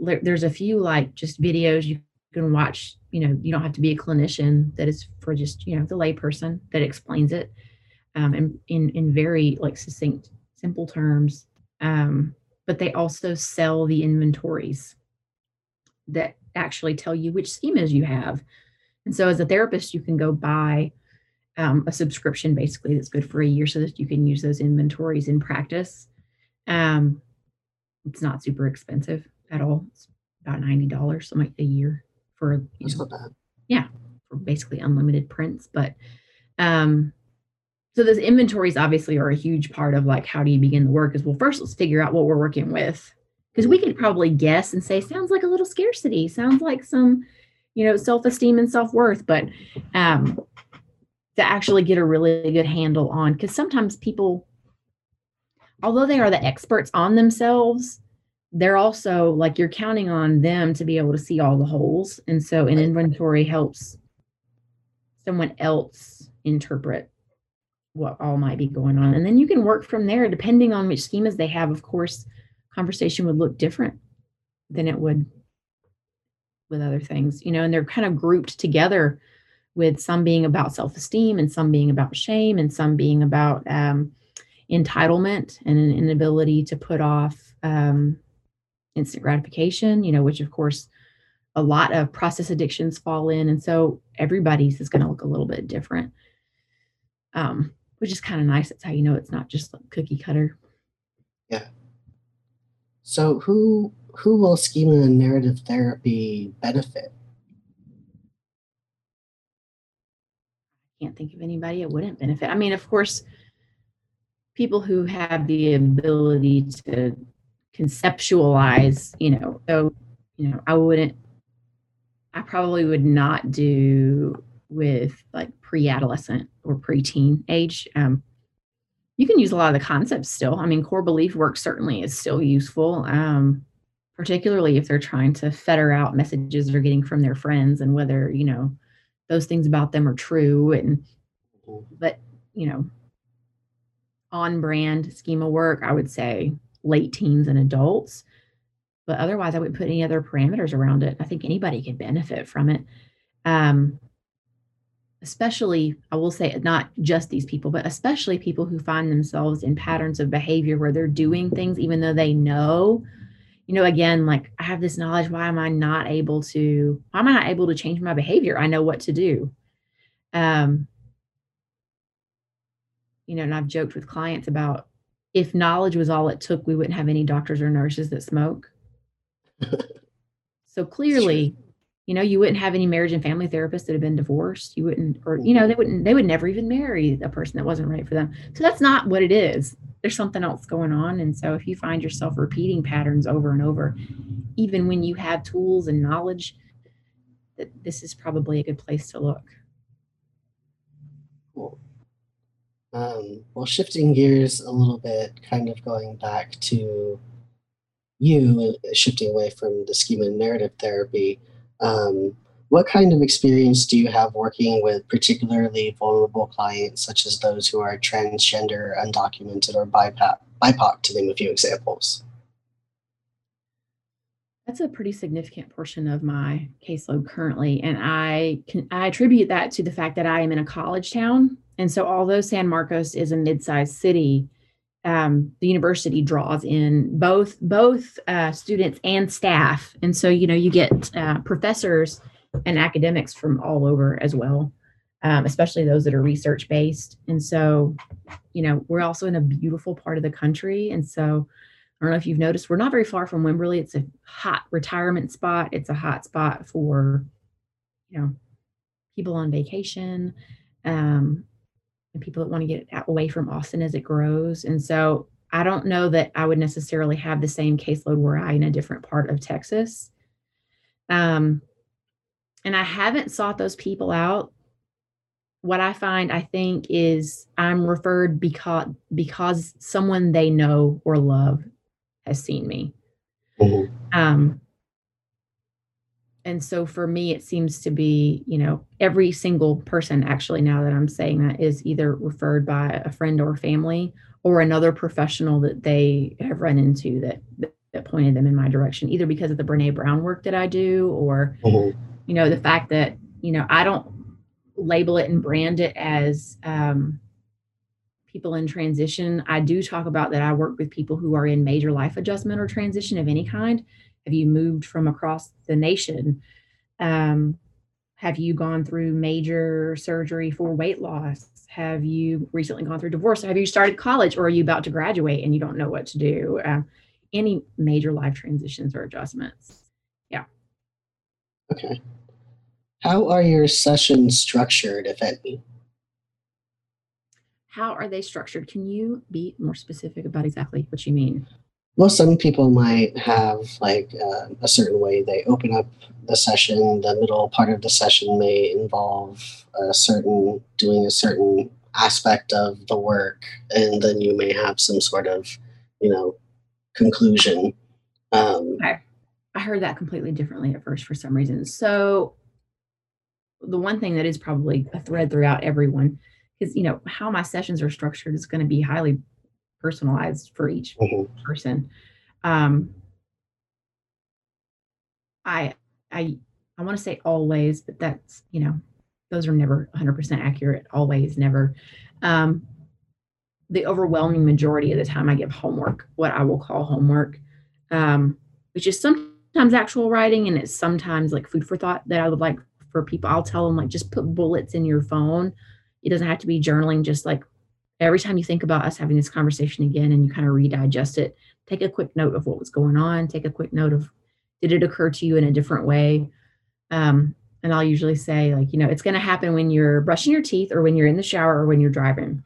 there's a few, like, just videos you can watch. You know, you don't have to be a clinician. That is for just, you know, the layperson that explains it in very, like, succinct, simple terms. But they also sell the inventories that actually tell you which schemas you have. And so as a therapist, you can go buy a subscription, basically, that's good for a year so that you can use those inventories in practice. It's not super expensive at all. It's about $90 something like a year for, you know, for basically unlimited prints. But so those inventories obviously are a huge part of, like, how do you begin the work is, well, first let's figure out what we're working with, because we could probably guess and say, sounds like a little scarcity, sounds like some, you know, self-esteem and self-worth, but to actually get a really good handle on, because sometimes people, although they are the experts on themselves, they're also, like, you're counting on them to be able to see all the holes. And so an inventory helps someone else interpret what all might be going on. And then you can work from there, depending on which schemas they have. Of course, conversation would look different than it would with other things, you know, and they're kind of grouped together, with some being about self-esteem, and some being about shame, and some being about entitlement and an inability to put off instant gratification, you know, which of course a lot of process addictions fall in. And so everybody's is going to look a little bit different, which is kind of nice. That's how you know it's not just like cookie cutter. Yeah. So who will schema and narrative therapy benefit? I can't think of anybody it wouldn't benefit. I mean, of course, people who have the ability to conceptualize, you know, so, you know, I probably would not do with, like, pre-adolescent or preteen age. You can use a lot of the concepts still. I mean, core belief work certainly is still useful, particularly if they're trying to filter out messages they're getting from their friends and whether, you know, those things about them are true. And, but, you know, on brand schema work, I would say late teens and adults, but otherwise I wouldn't put any other parameters around it. I think anybody could benefit from it. Especially, I will say, not just these people, but especially people who find themselves in patterns of behavior where they're doing things, even though they know, you know, again, like, I have this knowledge, why am I not able to change my behavior? I know what to do. You know, and I've joked with clients about if knowledge was all it took, we wouldn't have any doctors or nurses that smoke. So clearly, you know, you wouldn't have any marriage and family therapists that have been divorced. You wouldn't, or, you know, they would never even marry a person that wasn't right for them. So that's not what it is. There's something else going on. And so if you find yourself repeating patterns over and over, even when you have tools and knowledge, that this is probably a good place to look. Cool. Well, shifting gears a little bit, kind of going back to you, shifting away from the schema and narrative therapy, what kind of experience do you have working with particularly vulnerable clients, such as those who are transgender, undocumented, or BIPOC, to name a few examples? That's a pretty significant portion of my caseload currently, and I attribute that to the fact that I am in a college town, and so although San Marcos is a mid-sized city, the university draws in both students and staff, and so you know you get professors and academics from all over as well, especially those that are research-based, and so you know we're also in a beautiful part of the country, and so. I don't know if you've noticed, we're not very far from Wimberley. It's a hot retirement spot. It's a hot spot for, you know, people on vacation, and people that want to get away from Austin as it grows. And so I don't know that I would necessarily have the same caseload were I in a different part of Texas. And I haven't sought those people out. What I find, I think, is I'm referred because someone they know or love has seen me. Mm-hmm. And so for me, it seems to be, you know, every single person actually now that I'm saying that is either referred by a friend or family or another professional that they have run into that pointed them in my direction, either because of the Brene Brown work that I do or, mm-hmm. you know, the fact that, you know, I don't label it and brand it as people in transition. I do talk about that I work with people who are in major life adjustment or transition of any kind. Have you moved from across the nation? Have you gone through major surgery for weight loss? Have you recently gone through divorce? Have you started college or are you about to graduate and you don't know what to do? Any major life transitions or adjustments. Yeah. Okay. How are your sessions structured, if any? How are they structured? Can you be more specific about exactly what you mean? Well, some people might have like a certain way they open up the session. The middle part of the session may involve doing a certain aspect of the work, and then you may have some sort of, you know, conclusion. I heard that completely differently at first for some reason. So. The one thing that is probably a thread throughout everyone is, you know, how my sessions are structured is going to be highly personalized for each mm-hmm. person. I want to say always, but that's, you know, those are never 100% accurate. Always, never. The overwhelming majority of the time I give homework, what I will call homework, which is sometimes actual writing and it's sometimes like food for thought that I would like for people. I'll tell them like, just put bullets in your phone. It doesn't have to be journaling. Just like every time you think about us having this conversation again and you kind of redigest it, take a quick note of what was going on. Take a quick note of, did it occur to you in a different way? And I'll usually say like, you know, it's going to happen when you're brushing your teeth or when you're in the shower or when you're driving.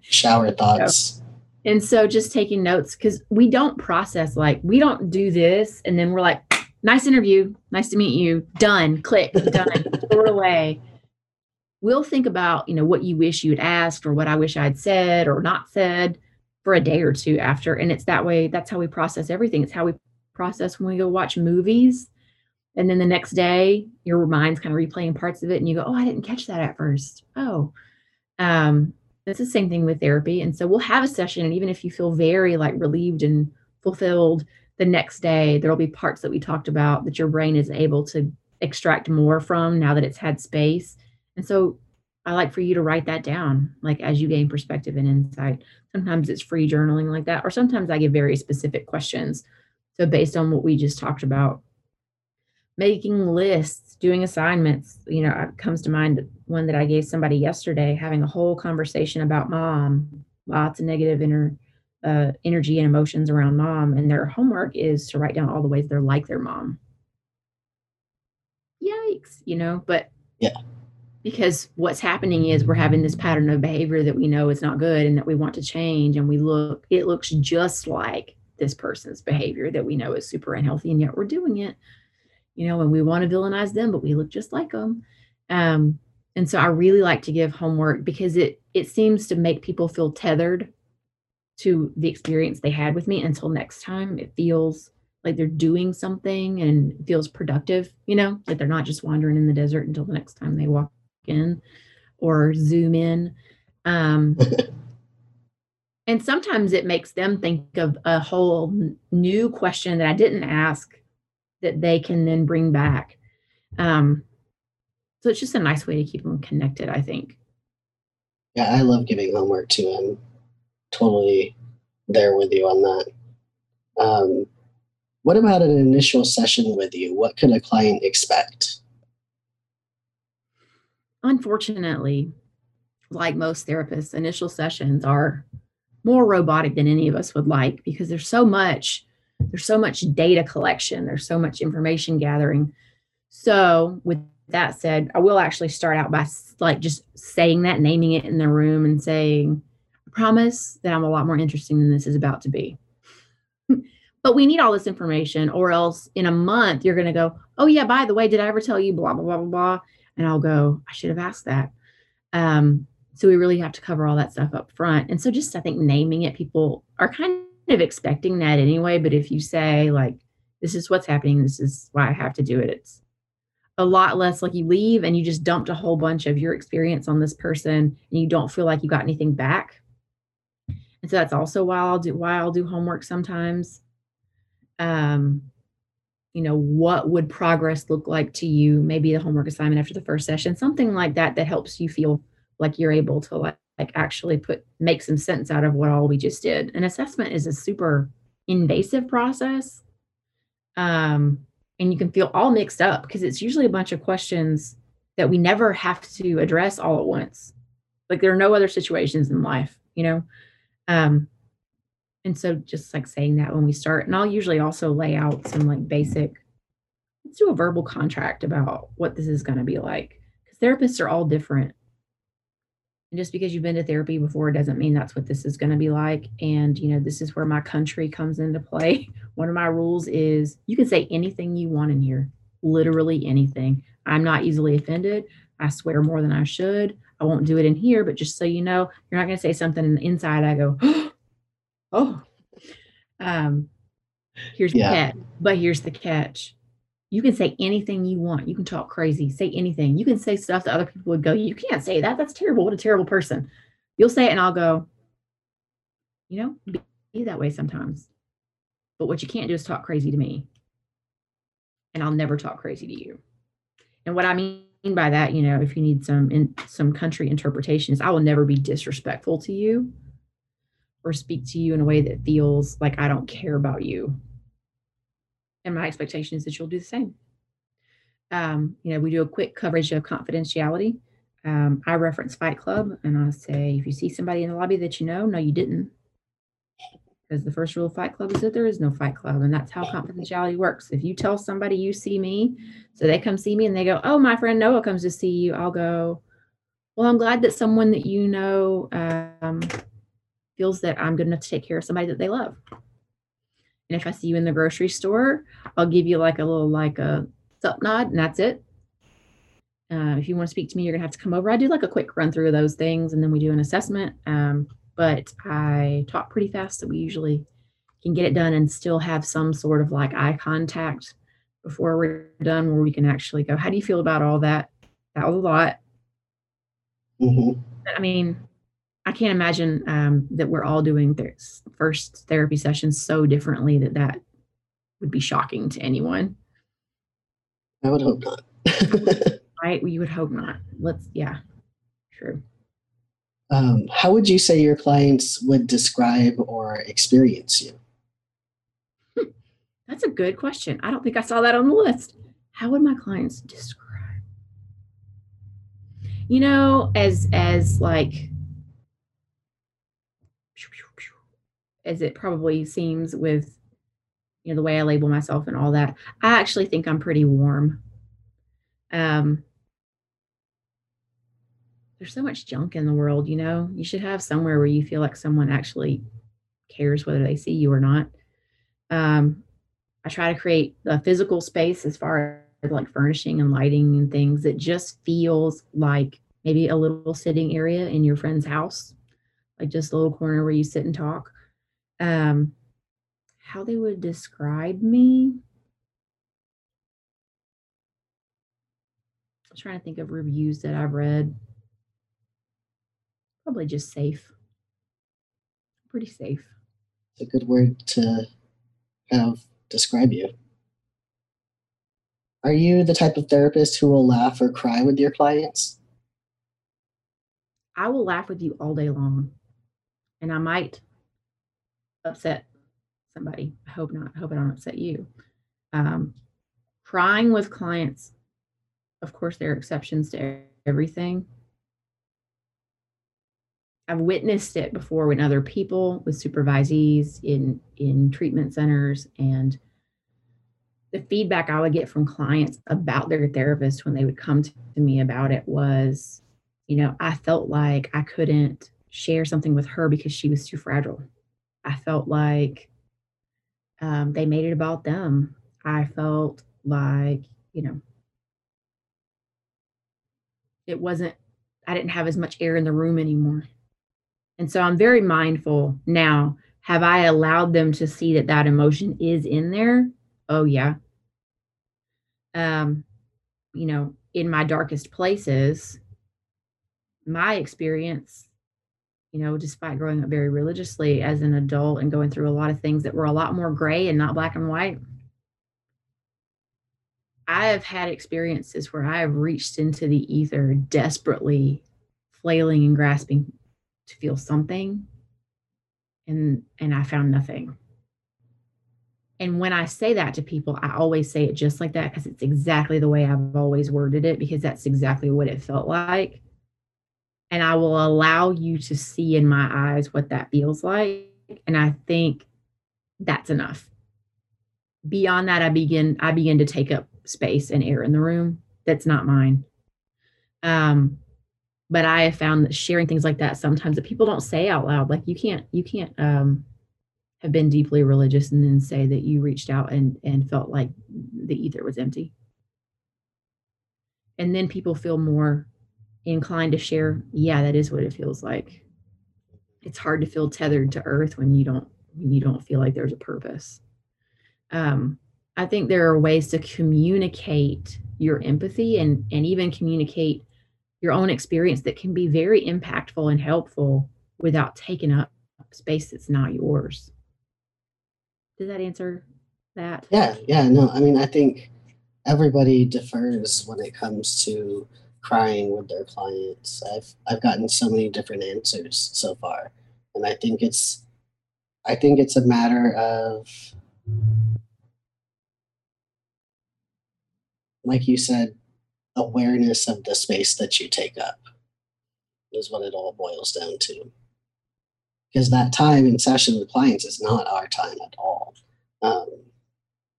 Shower thoughts. And so just taking notes because we don't process, like we don't do this. And then we're like, nice interview. Nice to meet you. Done. Click. Done. Throw it away. We'll think about, you know, what you wish you'd asked or what I wish I'd said or not said for a day or two after. And it's that way. That's how we process everything. It's how we process when we go watch movies. And then the next day, your mind's kind of replaying parts of it. And you go, oh, I didn't catch that at first. Oh, that's the same thing with therapy. And so we'll have a session. And even if you feel very like relieved and fulfilled, the next day, there'll be parts that we talked about that your brain is able to extract more from now that it's had space. And so I like for you to write that down, like as you gain perspective and insight. Sometimes it's free journaling like that, or sometimes I give very specific questions. So based on what we just talked about, making lists, doing assignments, you know, it comes to mind one that I gave somebody yesterday, having a whole conversation about mom, lots of negative energy and emotions around mom. And their homework is to write down all the ways they're like their mom. Yikes, you know, but yeah, because what's happening is we're having this pattern of behavior that we know is not good and that we want to change. And it looks just like this person's behavior that we know is super unhealthy, and yet we're doing it, you know, and we want to villainize them, but we look just like them. And so I really like to give homework because it seems to make people feel tethered to the experience they had with me until next time. It feels like they're doing something and it feels productive, you know, that they're not just wandering in the desert until the next time they walk in or Zoom in. And sometimes it makes them think of a whole new question that I didn't ask that they can then bring back. So it's just a nice way to keep them connected, I think. Yeah, I love giving homework too. I'm totally there with you on that. What about an initial session with you? What could a client expect? Unfortunately, like most therapists, initial sessions are more robotic than any of us would like because there's so much data collection, there's so much information gathering. So with that said, I will actually start out by like just saying that, naming it in the room and saying, I promise that I'm a lot more interesting than this is about to be. But we need all this information, or else in a month you're going to go, oh yeah, by the way, did I ever tell you blah, blah, blah, blah, blah. And I'll go, I should have asked that. So we really have to cover all that stuff up front. And so just, I think naming it, people are kind of expecting that anyway. But if you say like, this is what's happening, this is why I have to do it. It's a lot less like you leave and you just dumped a whole bunch of your experience on this person and you don't feel like you got anything back. And so that's also why I'll do homework sometimes. You know, what would progress look like to you? Maybe the homework assignment after the first session, something like that, that helps you feel like you're able to like actually make some sense out of what all we just did. An assessment is a super invasive process. And you can feel all mixed up because it's usually a bunch of questions that we never have to address all at once. Like there are no other situations in life, you know? And so just like saying that when we start, and I'll usually also lay out some like basic, let's do a verbal contract about what this is going to be like. Because therapists are all different. And just because you've been to therapy before doesn't mean that's what this is going to be like. And, you know, this is where my country comes into play. One of my rules is you can say anything you want in here, literally anything. I'm not easily offended. I swear more than I should. I won't do it in here, but just so you know, you're not going to say something and inside I go, oh, here's the cat, but here's the catch. You can say anything you want. You can talk crazy, say anything. You can say stuff that other people would go, you can't say that. That's terrible. What a terrible person. You'll say it and I'll go, you know, be that way sometimes. But what you can't do is talk crazy to me. And I'll never talk crazy to you. And what I mean by that, you know, if you need some country interpretations, I will never be disrespectful to you or speak to you in a way that feels like I don't care about you. And my expectation is that you'll do the same. You know, we do a quick coverage of confidentiality. I reference Fight Club and I say, if you see somebody in the lobby that you know, no, you didn't. Because the first rule of Fight Club is that there is no Fight Club. And that's how confidentiality works. If you tell somebody you see me, so they come see me and they go, oh, my friend Noah comes to see you. I'll go, well, I'm glad that someone that you know feels that I'm good enough to take care of somebody that they love. And if I see you in the grocery store, I'll give you like a little, like a sup nod, and that's it. If you want to speak to me, you're gonna have to come over. I do like a quick run through of those things, and then we do an assessment. But I talk pretty fast, so we usually can get it done and still have some sort of like eye contact before we're done, where we can actually go, how do you feel about all that? That was a lot. Mm-hmm. I mean, I can't imagine that we're all doing first therapy sessions so differently that would be shocking to anyone. I would hope not. Right? Well, you would hope not. True. How would you say your clients would describe or experience you? That's a good question. I don't think I saw that on the list. How would my clients describe? you know, as like, as it probably seems with, you know, the way I label myself and all that, I actually think I'm pretty warm. There's so much junk in the world, you know, you should have somewhere where you feel like someone actually cares whether they see you or not. I try to create a physical space as far as like furnishing and lighting and things that just feels like maybe a little sitting area in your friend's house, like just a little corner where you sit and talk. How they would describe me. I'm trying to think of reviews that I've read. Probably just safe. Pretty safe. It's a good word to have describe you. Are you the type of therapist who will laugh or cry with your clients? I will laugh with you all day long. And I might upset somebody. I hope not. I hope I don't upset you. Crying with clients, of course, there are exceptions to everything. I've witnessed it before when other people with supervisees in treatment centers, and the feedback I would get from clients about their therapist when they would come to me about it was, you know, I felt like I couldn't share something with her because she was too fragile. I felt like they made it about them. I felt like, you know, it wasn't, I didn't have as much air in the room anymore. And so I'm very mindful now. Have I allowed them to see that that emotion is in there? Oh, yeah. You know, in my darkest places, my experience, you know, despite growing up very religiously as an adult and going through a lot of things that were a lot more gray and not black and white, I have had experiences where I have reached into the ether desperately flailing and grasping to feel something, and I found nothing. And when I say that to people, I always say it just like that because it's exactly the way I've always worded it, because that's exactly what it felt like. And I will allow you to see in my eyes what that feels like. And I think that's enough. Beyond that, I begin to take up space and air in the room that's not mine. But I have found that sharing things like that sometimes that people don't say out loud, like you can't have been deeply religious and then say that you reached out and felt like the ether was empty. And then people feel more inclined to share. Yeah, that is what it feels like. It's hard to feel tethered to earth when you don't feel like there's a purpose. I think there are ways to communicate your empathy and even communicate your own experience that can be very impactful and helpful without taking up space that's not yours. Does that answer that? Yeah, no, I mean, I think everybody differs when it comes to crying with their clients. I've gotten so many different answers so far. And I think it's a matter of, like you said, awareness of the space that you take up is what it all boils down to. Because that time in session with clients is not our time at all.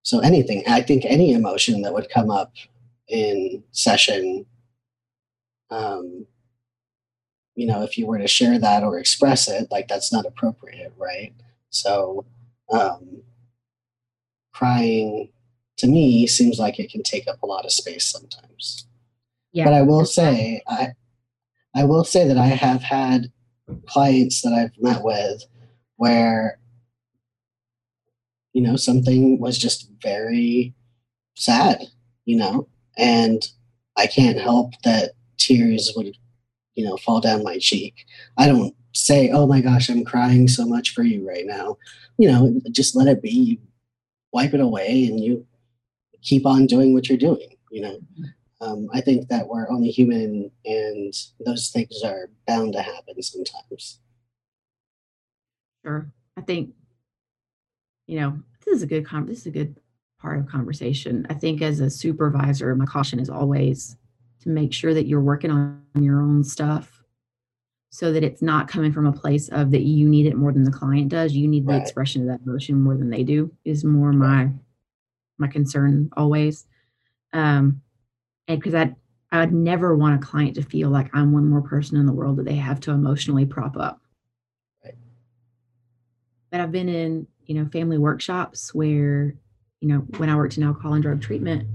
So anything, I think any emotion that would come up in session, you know, if you were to share that or express it, like that's not appropriate, right? So crying, to me, seems like it can take up a lot of space sometimes. Yeah. But I will say, I will say that I have had clients that I've met with where, you know, something was just very sad, you know, and I can't help that tears would, you know, fall down my cheek. I don't say, oh my gosh, I'm crying so much for you right now. You know, just let it be. You wipe it away and you keep on doing what you're doing, you know. I think that we're only human and those things are bound to happen sometimes. Sure. I think, you know, this is a good part of conversation. I think as a supervisor, my caution is always to make sure that you're working on your own stuff so that it's not coming from a place of that you need it more than the client does. You need the expression of that emotion more than they do is more my concern always. And because I would never want a client to feel like I'm one more person in the world that they have to emotionally prop up. Right. But I've been in, family workshops where, when I worked in alcohol and drug treatment,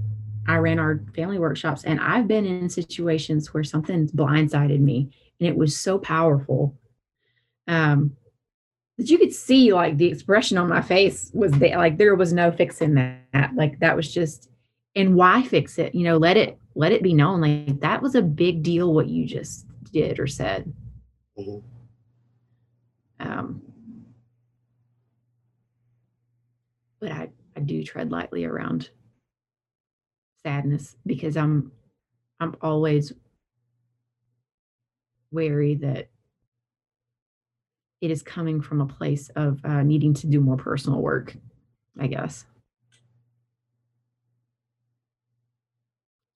I ran our family workshops, and I've been in situations where something's blindsided me, and it was so powerful that you could see like the expression on my face was there, like there was no fixing that. Like that was just, and why fix it? Let it be known. Like that was a big deal what you just did or said. Mm-hmm. But I do tread lightly around sadness because I'm always wary that it is coming from a place of needing to do more personal work, I guess.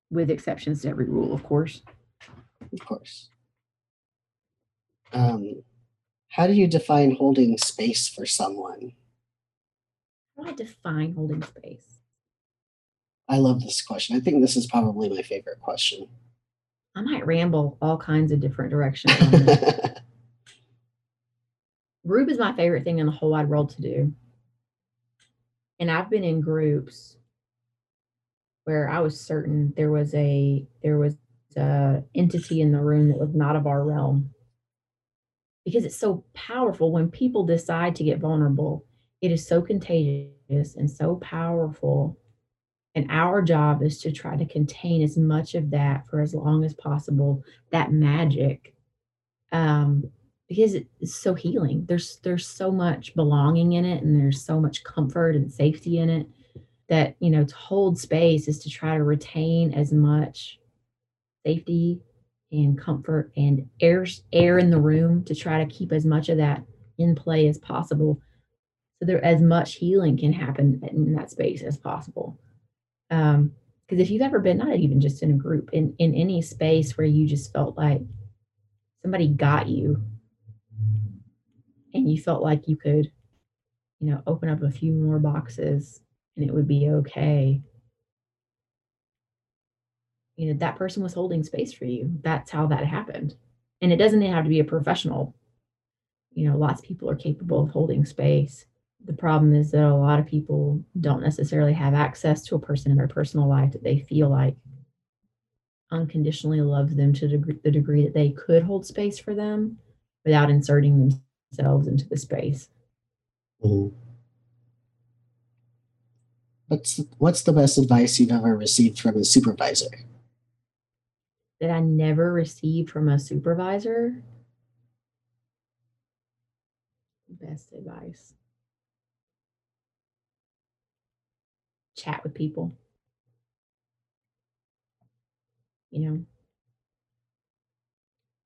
With exceptions to every rule, of course. Of course. How do you define holding space for someone? How do I define holding space? I love this question. I think this is probably my favorite question. I might ramble all kinds of different directions on this. Group is my favorite thing in the whole wide world to do. And I've been in groups where I was certain there was a entity in the room that was not of our realm. Because it's so powerful when people decide to get vulnerable, it is so contagious and so powerful. And our job is to try to contain as much of that for as long as possible, that magic, because it's so healing. There's so much belonging in it, and there's so much comfort and safety in it that, to hold space is to try to retain as much safety and comfort and air in the room to try to keep as much of that in play as possible. So there as much healing can happen in that space as possible. Because if you've ever been, not even just in a group, in any space where you just felt like somebody got you and you felt like you could, open up a few more boxes and it would be okay. That person was holding space for you. That's how that happened. And it doesn't have to be a professional. Lots of people are capable of holding space. The problem is that a lot of people don't necessarily have access to a person in their personal life that they feel like unconditionally loves them to the degree that they could hold space for them without inserting themselves into the space. Mm-hmm. What's the best advice you've ever received from a supervisor? That I never received from a supervisor? Best advice. Chat with people.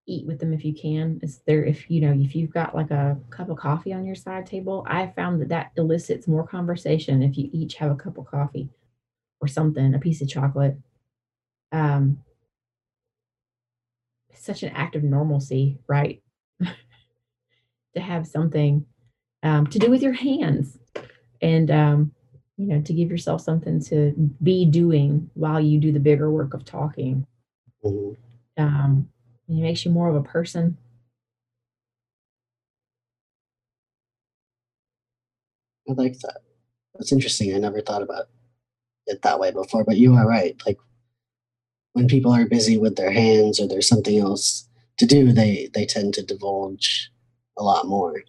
Eat with them if you can. It's there if you've got like a cup of coffee on your side table, I found that elicits more conversation if you each have a cup of coffee or something, a piece of chocolate. It's such an act of normalcy, right? To have something to do with your hands and to give yourself something to be doing while you do the bigger work of talking. Mm-hmm. It makes you more of a person. I like that. That's interesting. I never thought about it that way before, but you are right. Like when people are busy with their hands or there's something else to do, they tend to divulge a lot more.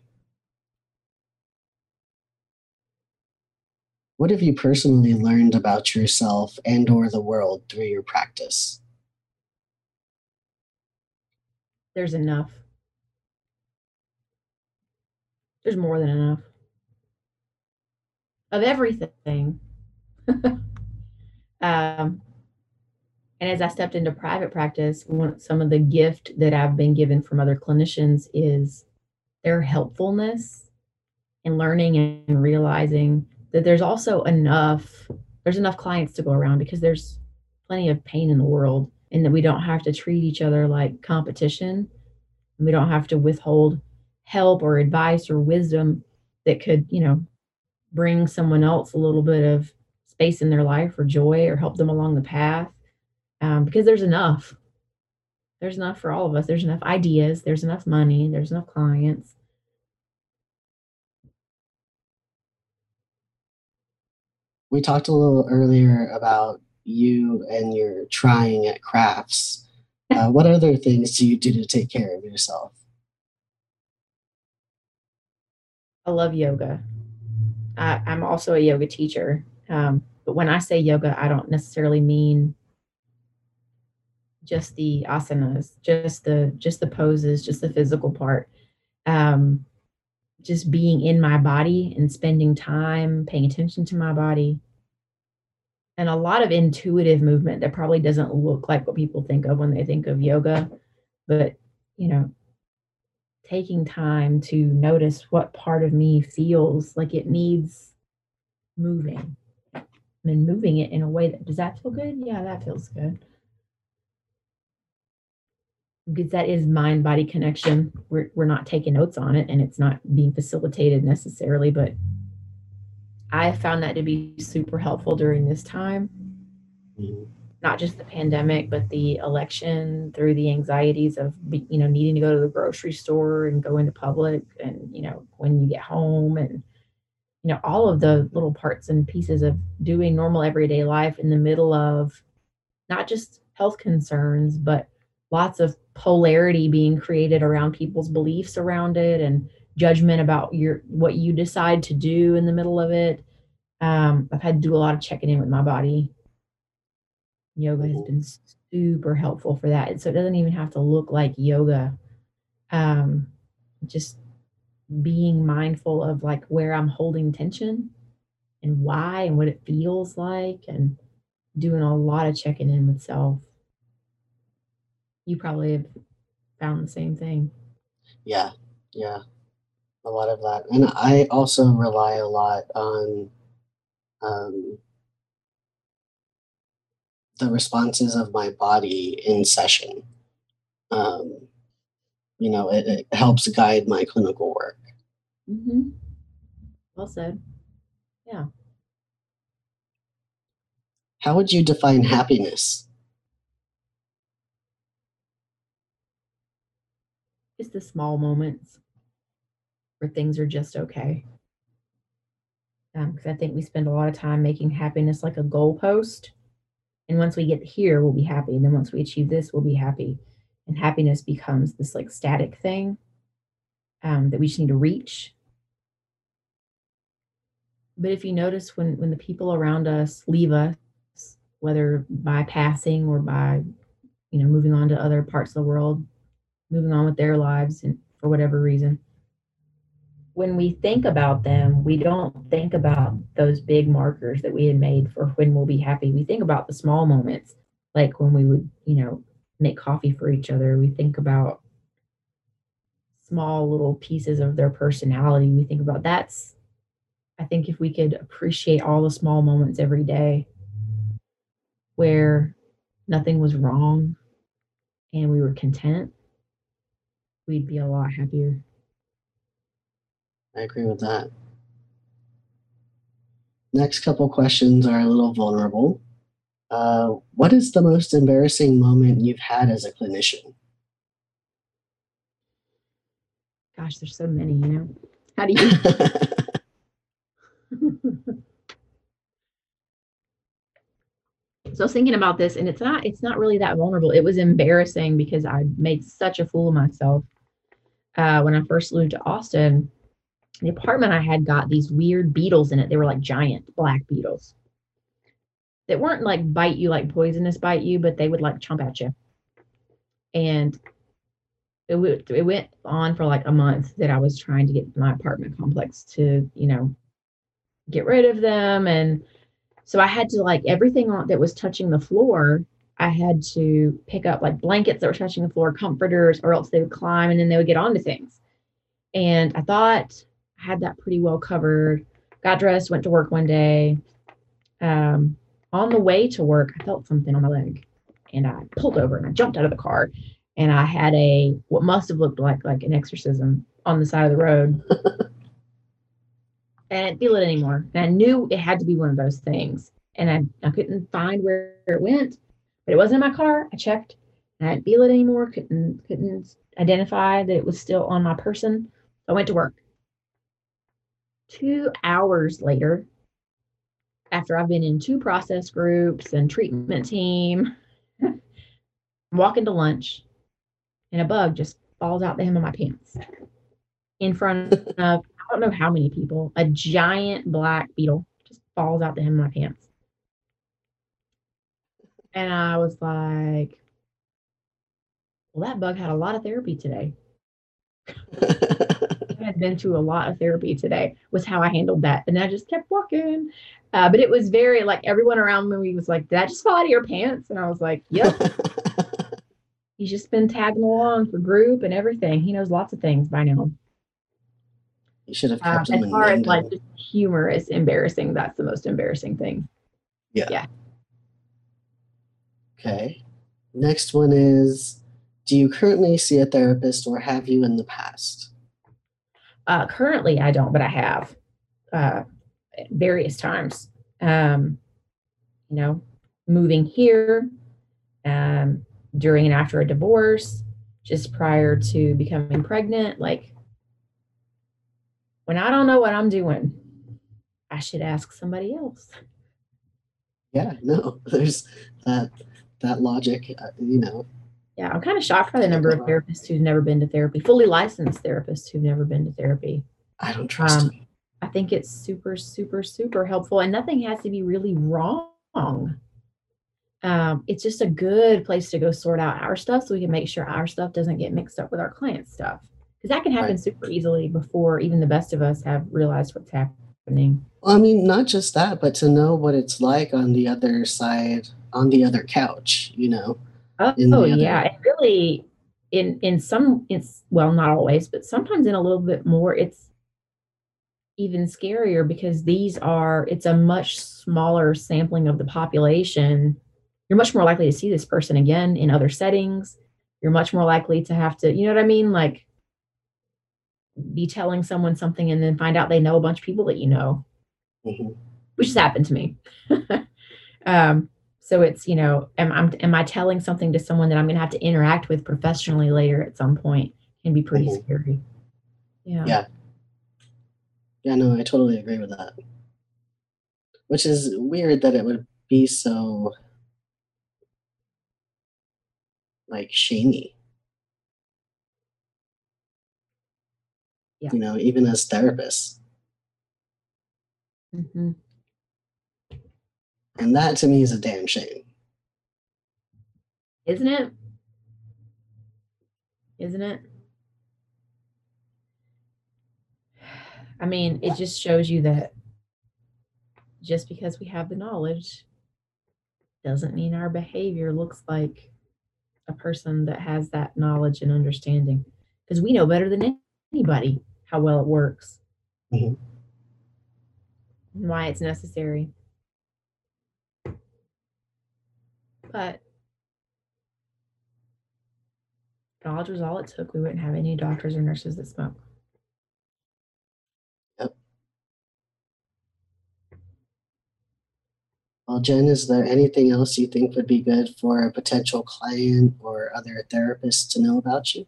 What have you personally learned about yourself and or the world through your practice? There's enough. There's more than enough. Of everything. And as I stepped into private practice, some of the gift that I've been given from other clinicians is their helpfulness and learning and realizing that there's also enough clients to go around because there's plenty of pain in the world. and that we don't have to treat each other like competition. And we don't have to withhold help or advice or wisdom that could, you know, bring someone else a little bit of space in their life or joy or help them along the path. Because there's enough. There's enough for all of us. There's enough ideas. There's enough money. There's enough clients. We talked a little earlier about you and your trying at crafts. What other things do you do to take care of yourself? I love yoga. I'm also a yoga teacher. But when I say yoga, I don't necessarily mean just the asanas, just the poses, just the physical part. Just being in my body and spending time paying attention to my body, and a lot of intuitive movement that probably doesn't look like what people think of when they think of yoga, but, you know, taking time to notice what part of me feels like it needs moving and moving it in a way that, does that feel good? Yeah, that feels good. Because that is mind-body connection. We're not taking notes on it, and it's not being facilitated necessarily, but I found that to be super helpful during this time. Not just the pandemic, but the election, through the anxieties of, you know, needing to go to the grocery store and go into public, and, you know, when you get home, and, you know, all of the little parts and pieces of doing normal everyday life in the middle of not just health concerns, but lots of polarity being created around people's beliefs around it, and judgment about what you decide to do in the middle of it. I've had to do a lot of checking in with my body. Yoga has been super helpful for that. And so it doesn't even have to look like yoga. Just being mindful of like where I'm holding tension and why and what it feels like, and doing a lot of checking in with self. You probably have found the same thing. Yeah. A lot of that. And I also rely a lot on the responses of my body in session. You know, it helps guide my clinical work. Mm-hmm. Well said. Yeah. How would you define happiness? It's the small moments where things are just okay. Because I think we spend a lot of time making happiness like a goalpost. And once we get here, we'll be happy. And then once we achieve this, we'll be happy. And happiness becomes this like static thing that we just need to reach. But if you notice, when the people around us leave us, whether by passing or by, you know, moving on to other parts of the world, moving on with their lives, and for whatever reason, when we think about them, we don't think about those big markers that we had made for when we'll be happy. We think about the small moments, like when we would, you know, make coffee for each other. We think about small little pieces of their personality. We think about that's, I think if we could appreciate all the small moments every day where nothing was wrong and we were content, we'd be a lot happier. I agree with that. Next couple questions are a little vulnerable. What is the most embarrassing moment you've had as a clinician? Gosh, there's so many, you know. How do you? So I was thinking about this, and it's not really that vulnerable. It was embarrassing because I made such a fool of myself. When I first moved to Austin, the apartment I had got these weird beetles in it. They were like giant black beetles that weren't like bite you, like poisonous bite you, but they would like chomp at you. And it went on for like a month that I was trying to get my apartment complex to, you know, get rid of them. And so I had to, like, everything that was touching the floor, I had to pick up, like, blankets that were touching the floor, comforters, or else they would climb and then they would get onto things. And I thought I had that pretty well covered. Got dressed, went to work one day. On the way to work, I felt something on my leg. And I pulled over and I jumped out of the car and I had a, what must have looked like an exorcism on the side of the road. And I didn't feel it anymore. And I knew it had to be one of those things. And I couldn't find where it went, but it wasn't in my car. I checked and I didn't feel it anymore. Couldn't identify that it was still on my person. I went to work. 2 hours later, after I've been in 2 process groups and treatment team, I'm walking to lunch and a bug just falls out the hem of my pants in front of, I don't know how many people, a giant black beetle just falls out the hem of my pants. And I was like, well, that bug had a lot of therapy today. I had been through a lot of therapy today, was how I handled that. And I just kept walking. But it was very like everyone around me was like, did I just fall out of your pants? And I was like, yep. He's just been tagging along for group and everything. He knows lots of things by now. You should have kept him as far as like just humor is embarrassing. That's the most embarrassing thing. Yeah. Okay. Next one is, do you currently see a therapist or have you in the past? Currently, I don't, but I have at various times. Moving here during and after a divorce, just prior to becoming pregnant. Like, when I don't know what I'm doing, I should ask somebody else. Yeah, no, there's that logic, Yeah, I'm kind of shocked by the number of therapists who've never been to therapy, fully licensed therapists who've never been to therapy. I don't trust them. I think it's super, super, super helpful, and nothing has to be really wrong. It's just a good place to go sort out our stuff so we can make sure our stuff doesn't get mixed up with our clients' stuff. Because that can happen super easily before even the best of us have realized what's happening. Well, I mean, not just that, but to know what it's like on the other side, on the other couch, Oh yeah, and really, well, not always, but sometimes in a little bit more, it's even scarier because it's a much smaller sampling of the population. You're much more likely to see this person again in other settings. You're much more likely to have to, you know what I mean? Like, be telling someone something and then find out they know a bunch of people that you know, which has happened to me. So it's, am I telling something to someone that I'm going to have to interact with professionally later at some point can be pretty scary. Yeah. Yeah, no, I totally agree with that. Which is weird that it would be so, like, shamey. Yeah. Even as therapists. Mm-hmm. And that, to me, is a damn shame. Isn't it? Isn't it? I mean, it just shows you that just because we have the knowledge doesn't mean our behavior looks like a person that has that knowledge and understanding. Because we know better than anybody how well it works. Mm-hmm. And why it's necessary. But knowledge was all it took. We wouldn't have any doctors or nurses that smoke. Yep. Well, Jen, is there anything else you think would be good for a potential client or other therapist to know about you?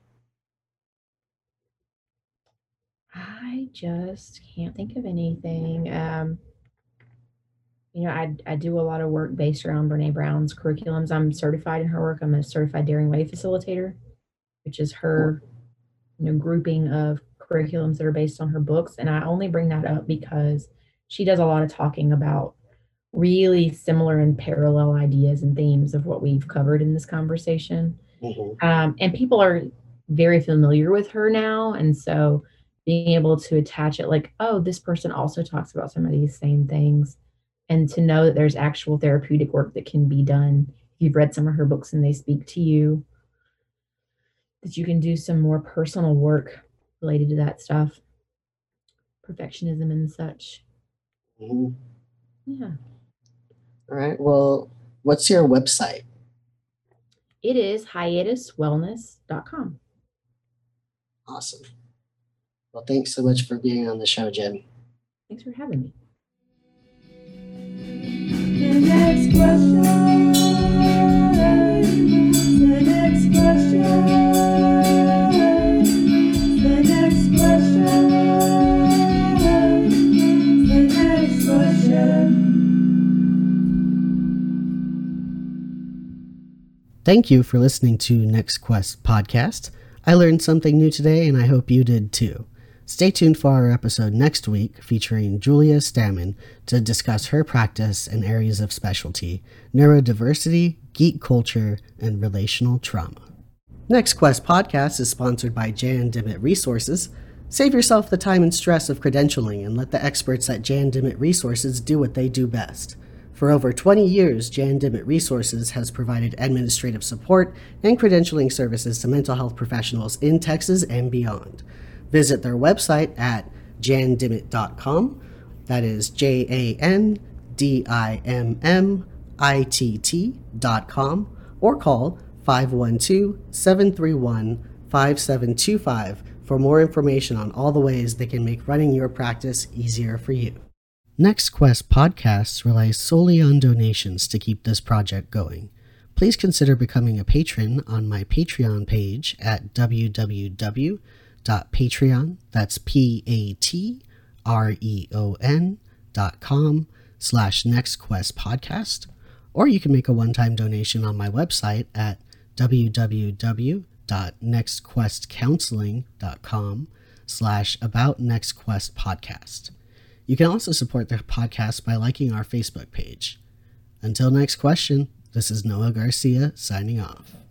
I just can't think of anything. I do a lot of work based around Brene Brown's curriculums. I'm certified in her work. I'm a certified Daring Way facilitator, which is her, grouping of curriculums that are based on her books. And I only bring that up because she does a lot of talking about really similar and parallel ideas and themes of what we've covered in this conversation. Mm-hmm. And people are very familiar with her now. And so being able to attach it like, oh, this person also talks about some of these same things. And to know that there's actual therapeutic work that can be done. You've read some of her books and they speak to you. That you can do some more personal work related to that stuff. Perfectionism and such. Mm-hmm. Yeah. All right. Well, what's your website? It is hiatuswellness.com. Awesome. Well, thanks so much for being on the show, Jen. Thanks for having me. The next question. The next question. Thank you for listening to Next Quest Podcast. I learned something new today, and I hope you did too. Stay tuned for our episode next week featuring Julia Stammen to discuss her practice and areas of specialty, neurodiversity, geek culture, and relational trauma. Next Quest Podcast is sponsored by Jan Dimmitt Resources. Save yourself the time and stress of credentialing and let the experts at Jan Dimmitt Resources do what they do best. For over 20 years, Jan Dimmitt Resources has provided administrative support and credentialing services to mental health professionals in Texas and beyond. Visit their website at jandimmit.com. That is JANDIMMITT.com, or call 512-731-5725 for more information on all the ways they can make running your practice easier for you. Next Quest Podcasts relies solely on donations to keep this project going. Please consider becoming a patron on my Patreon page at www.patreon, that's patreon.com/Next Quest Podcast, or you can make a one-time donation on my website at www.nextquestcounseling.com/aboutnextquestpodcast. You can also support the podcast by liking our Facebook page. Until next question, this is Noah Garcia signing off.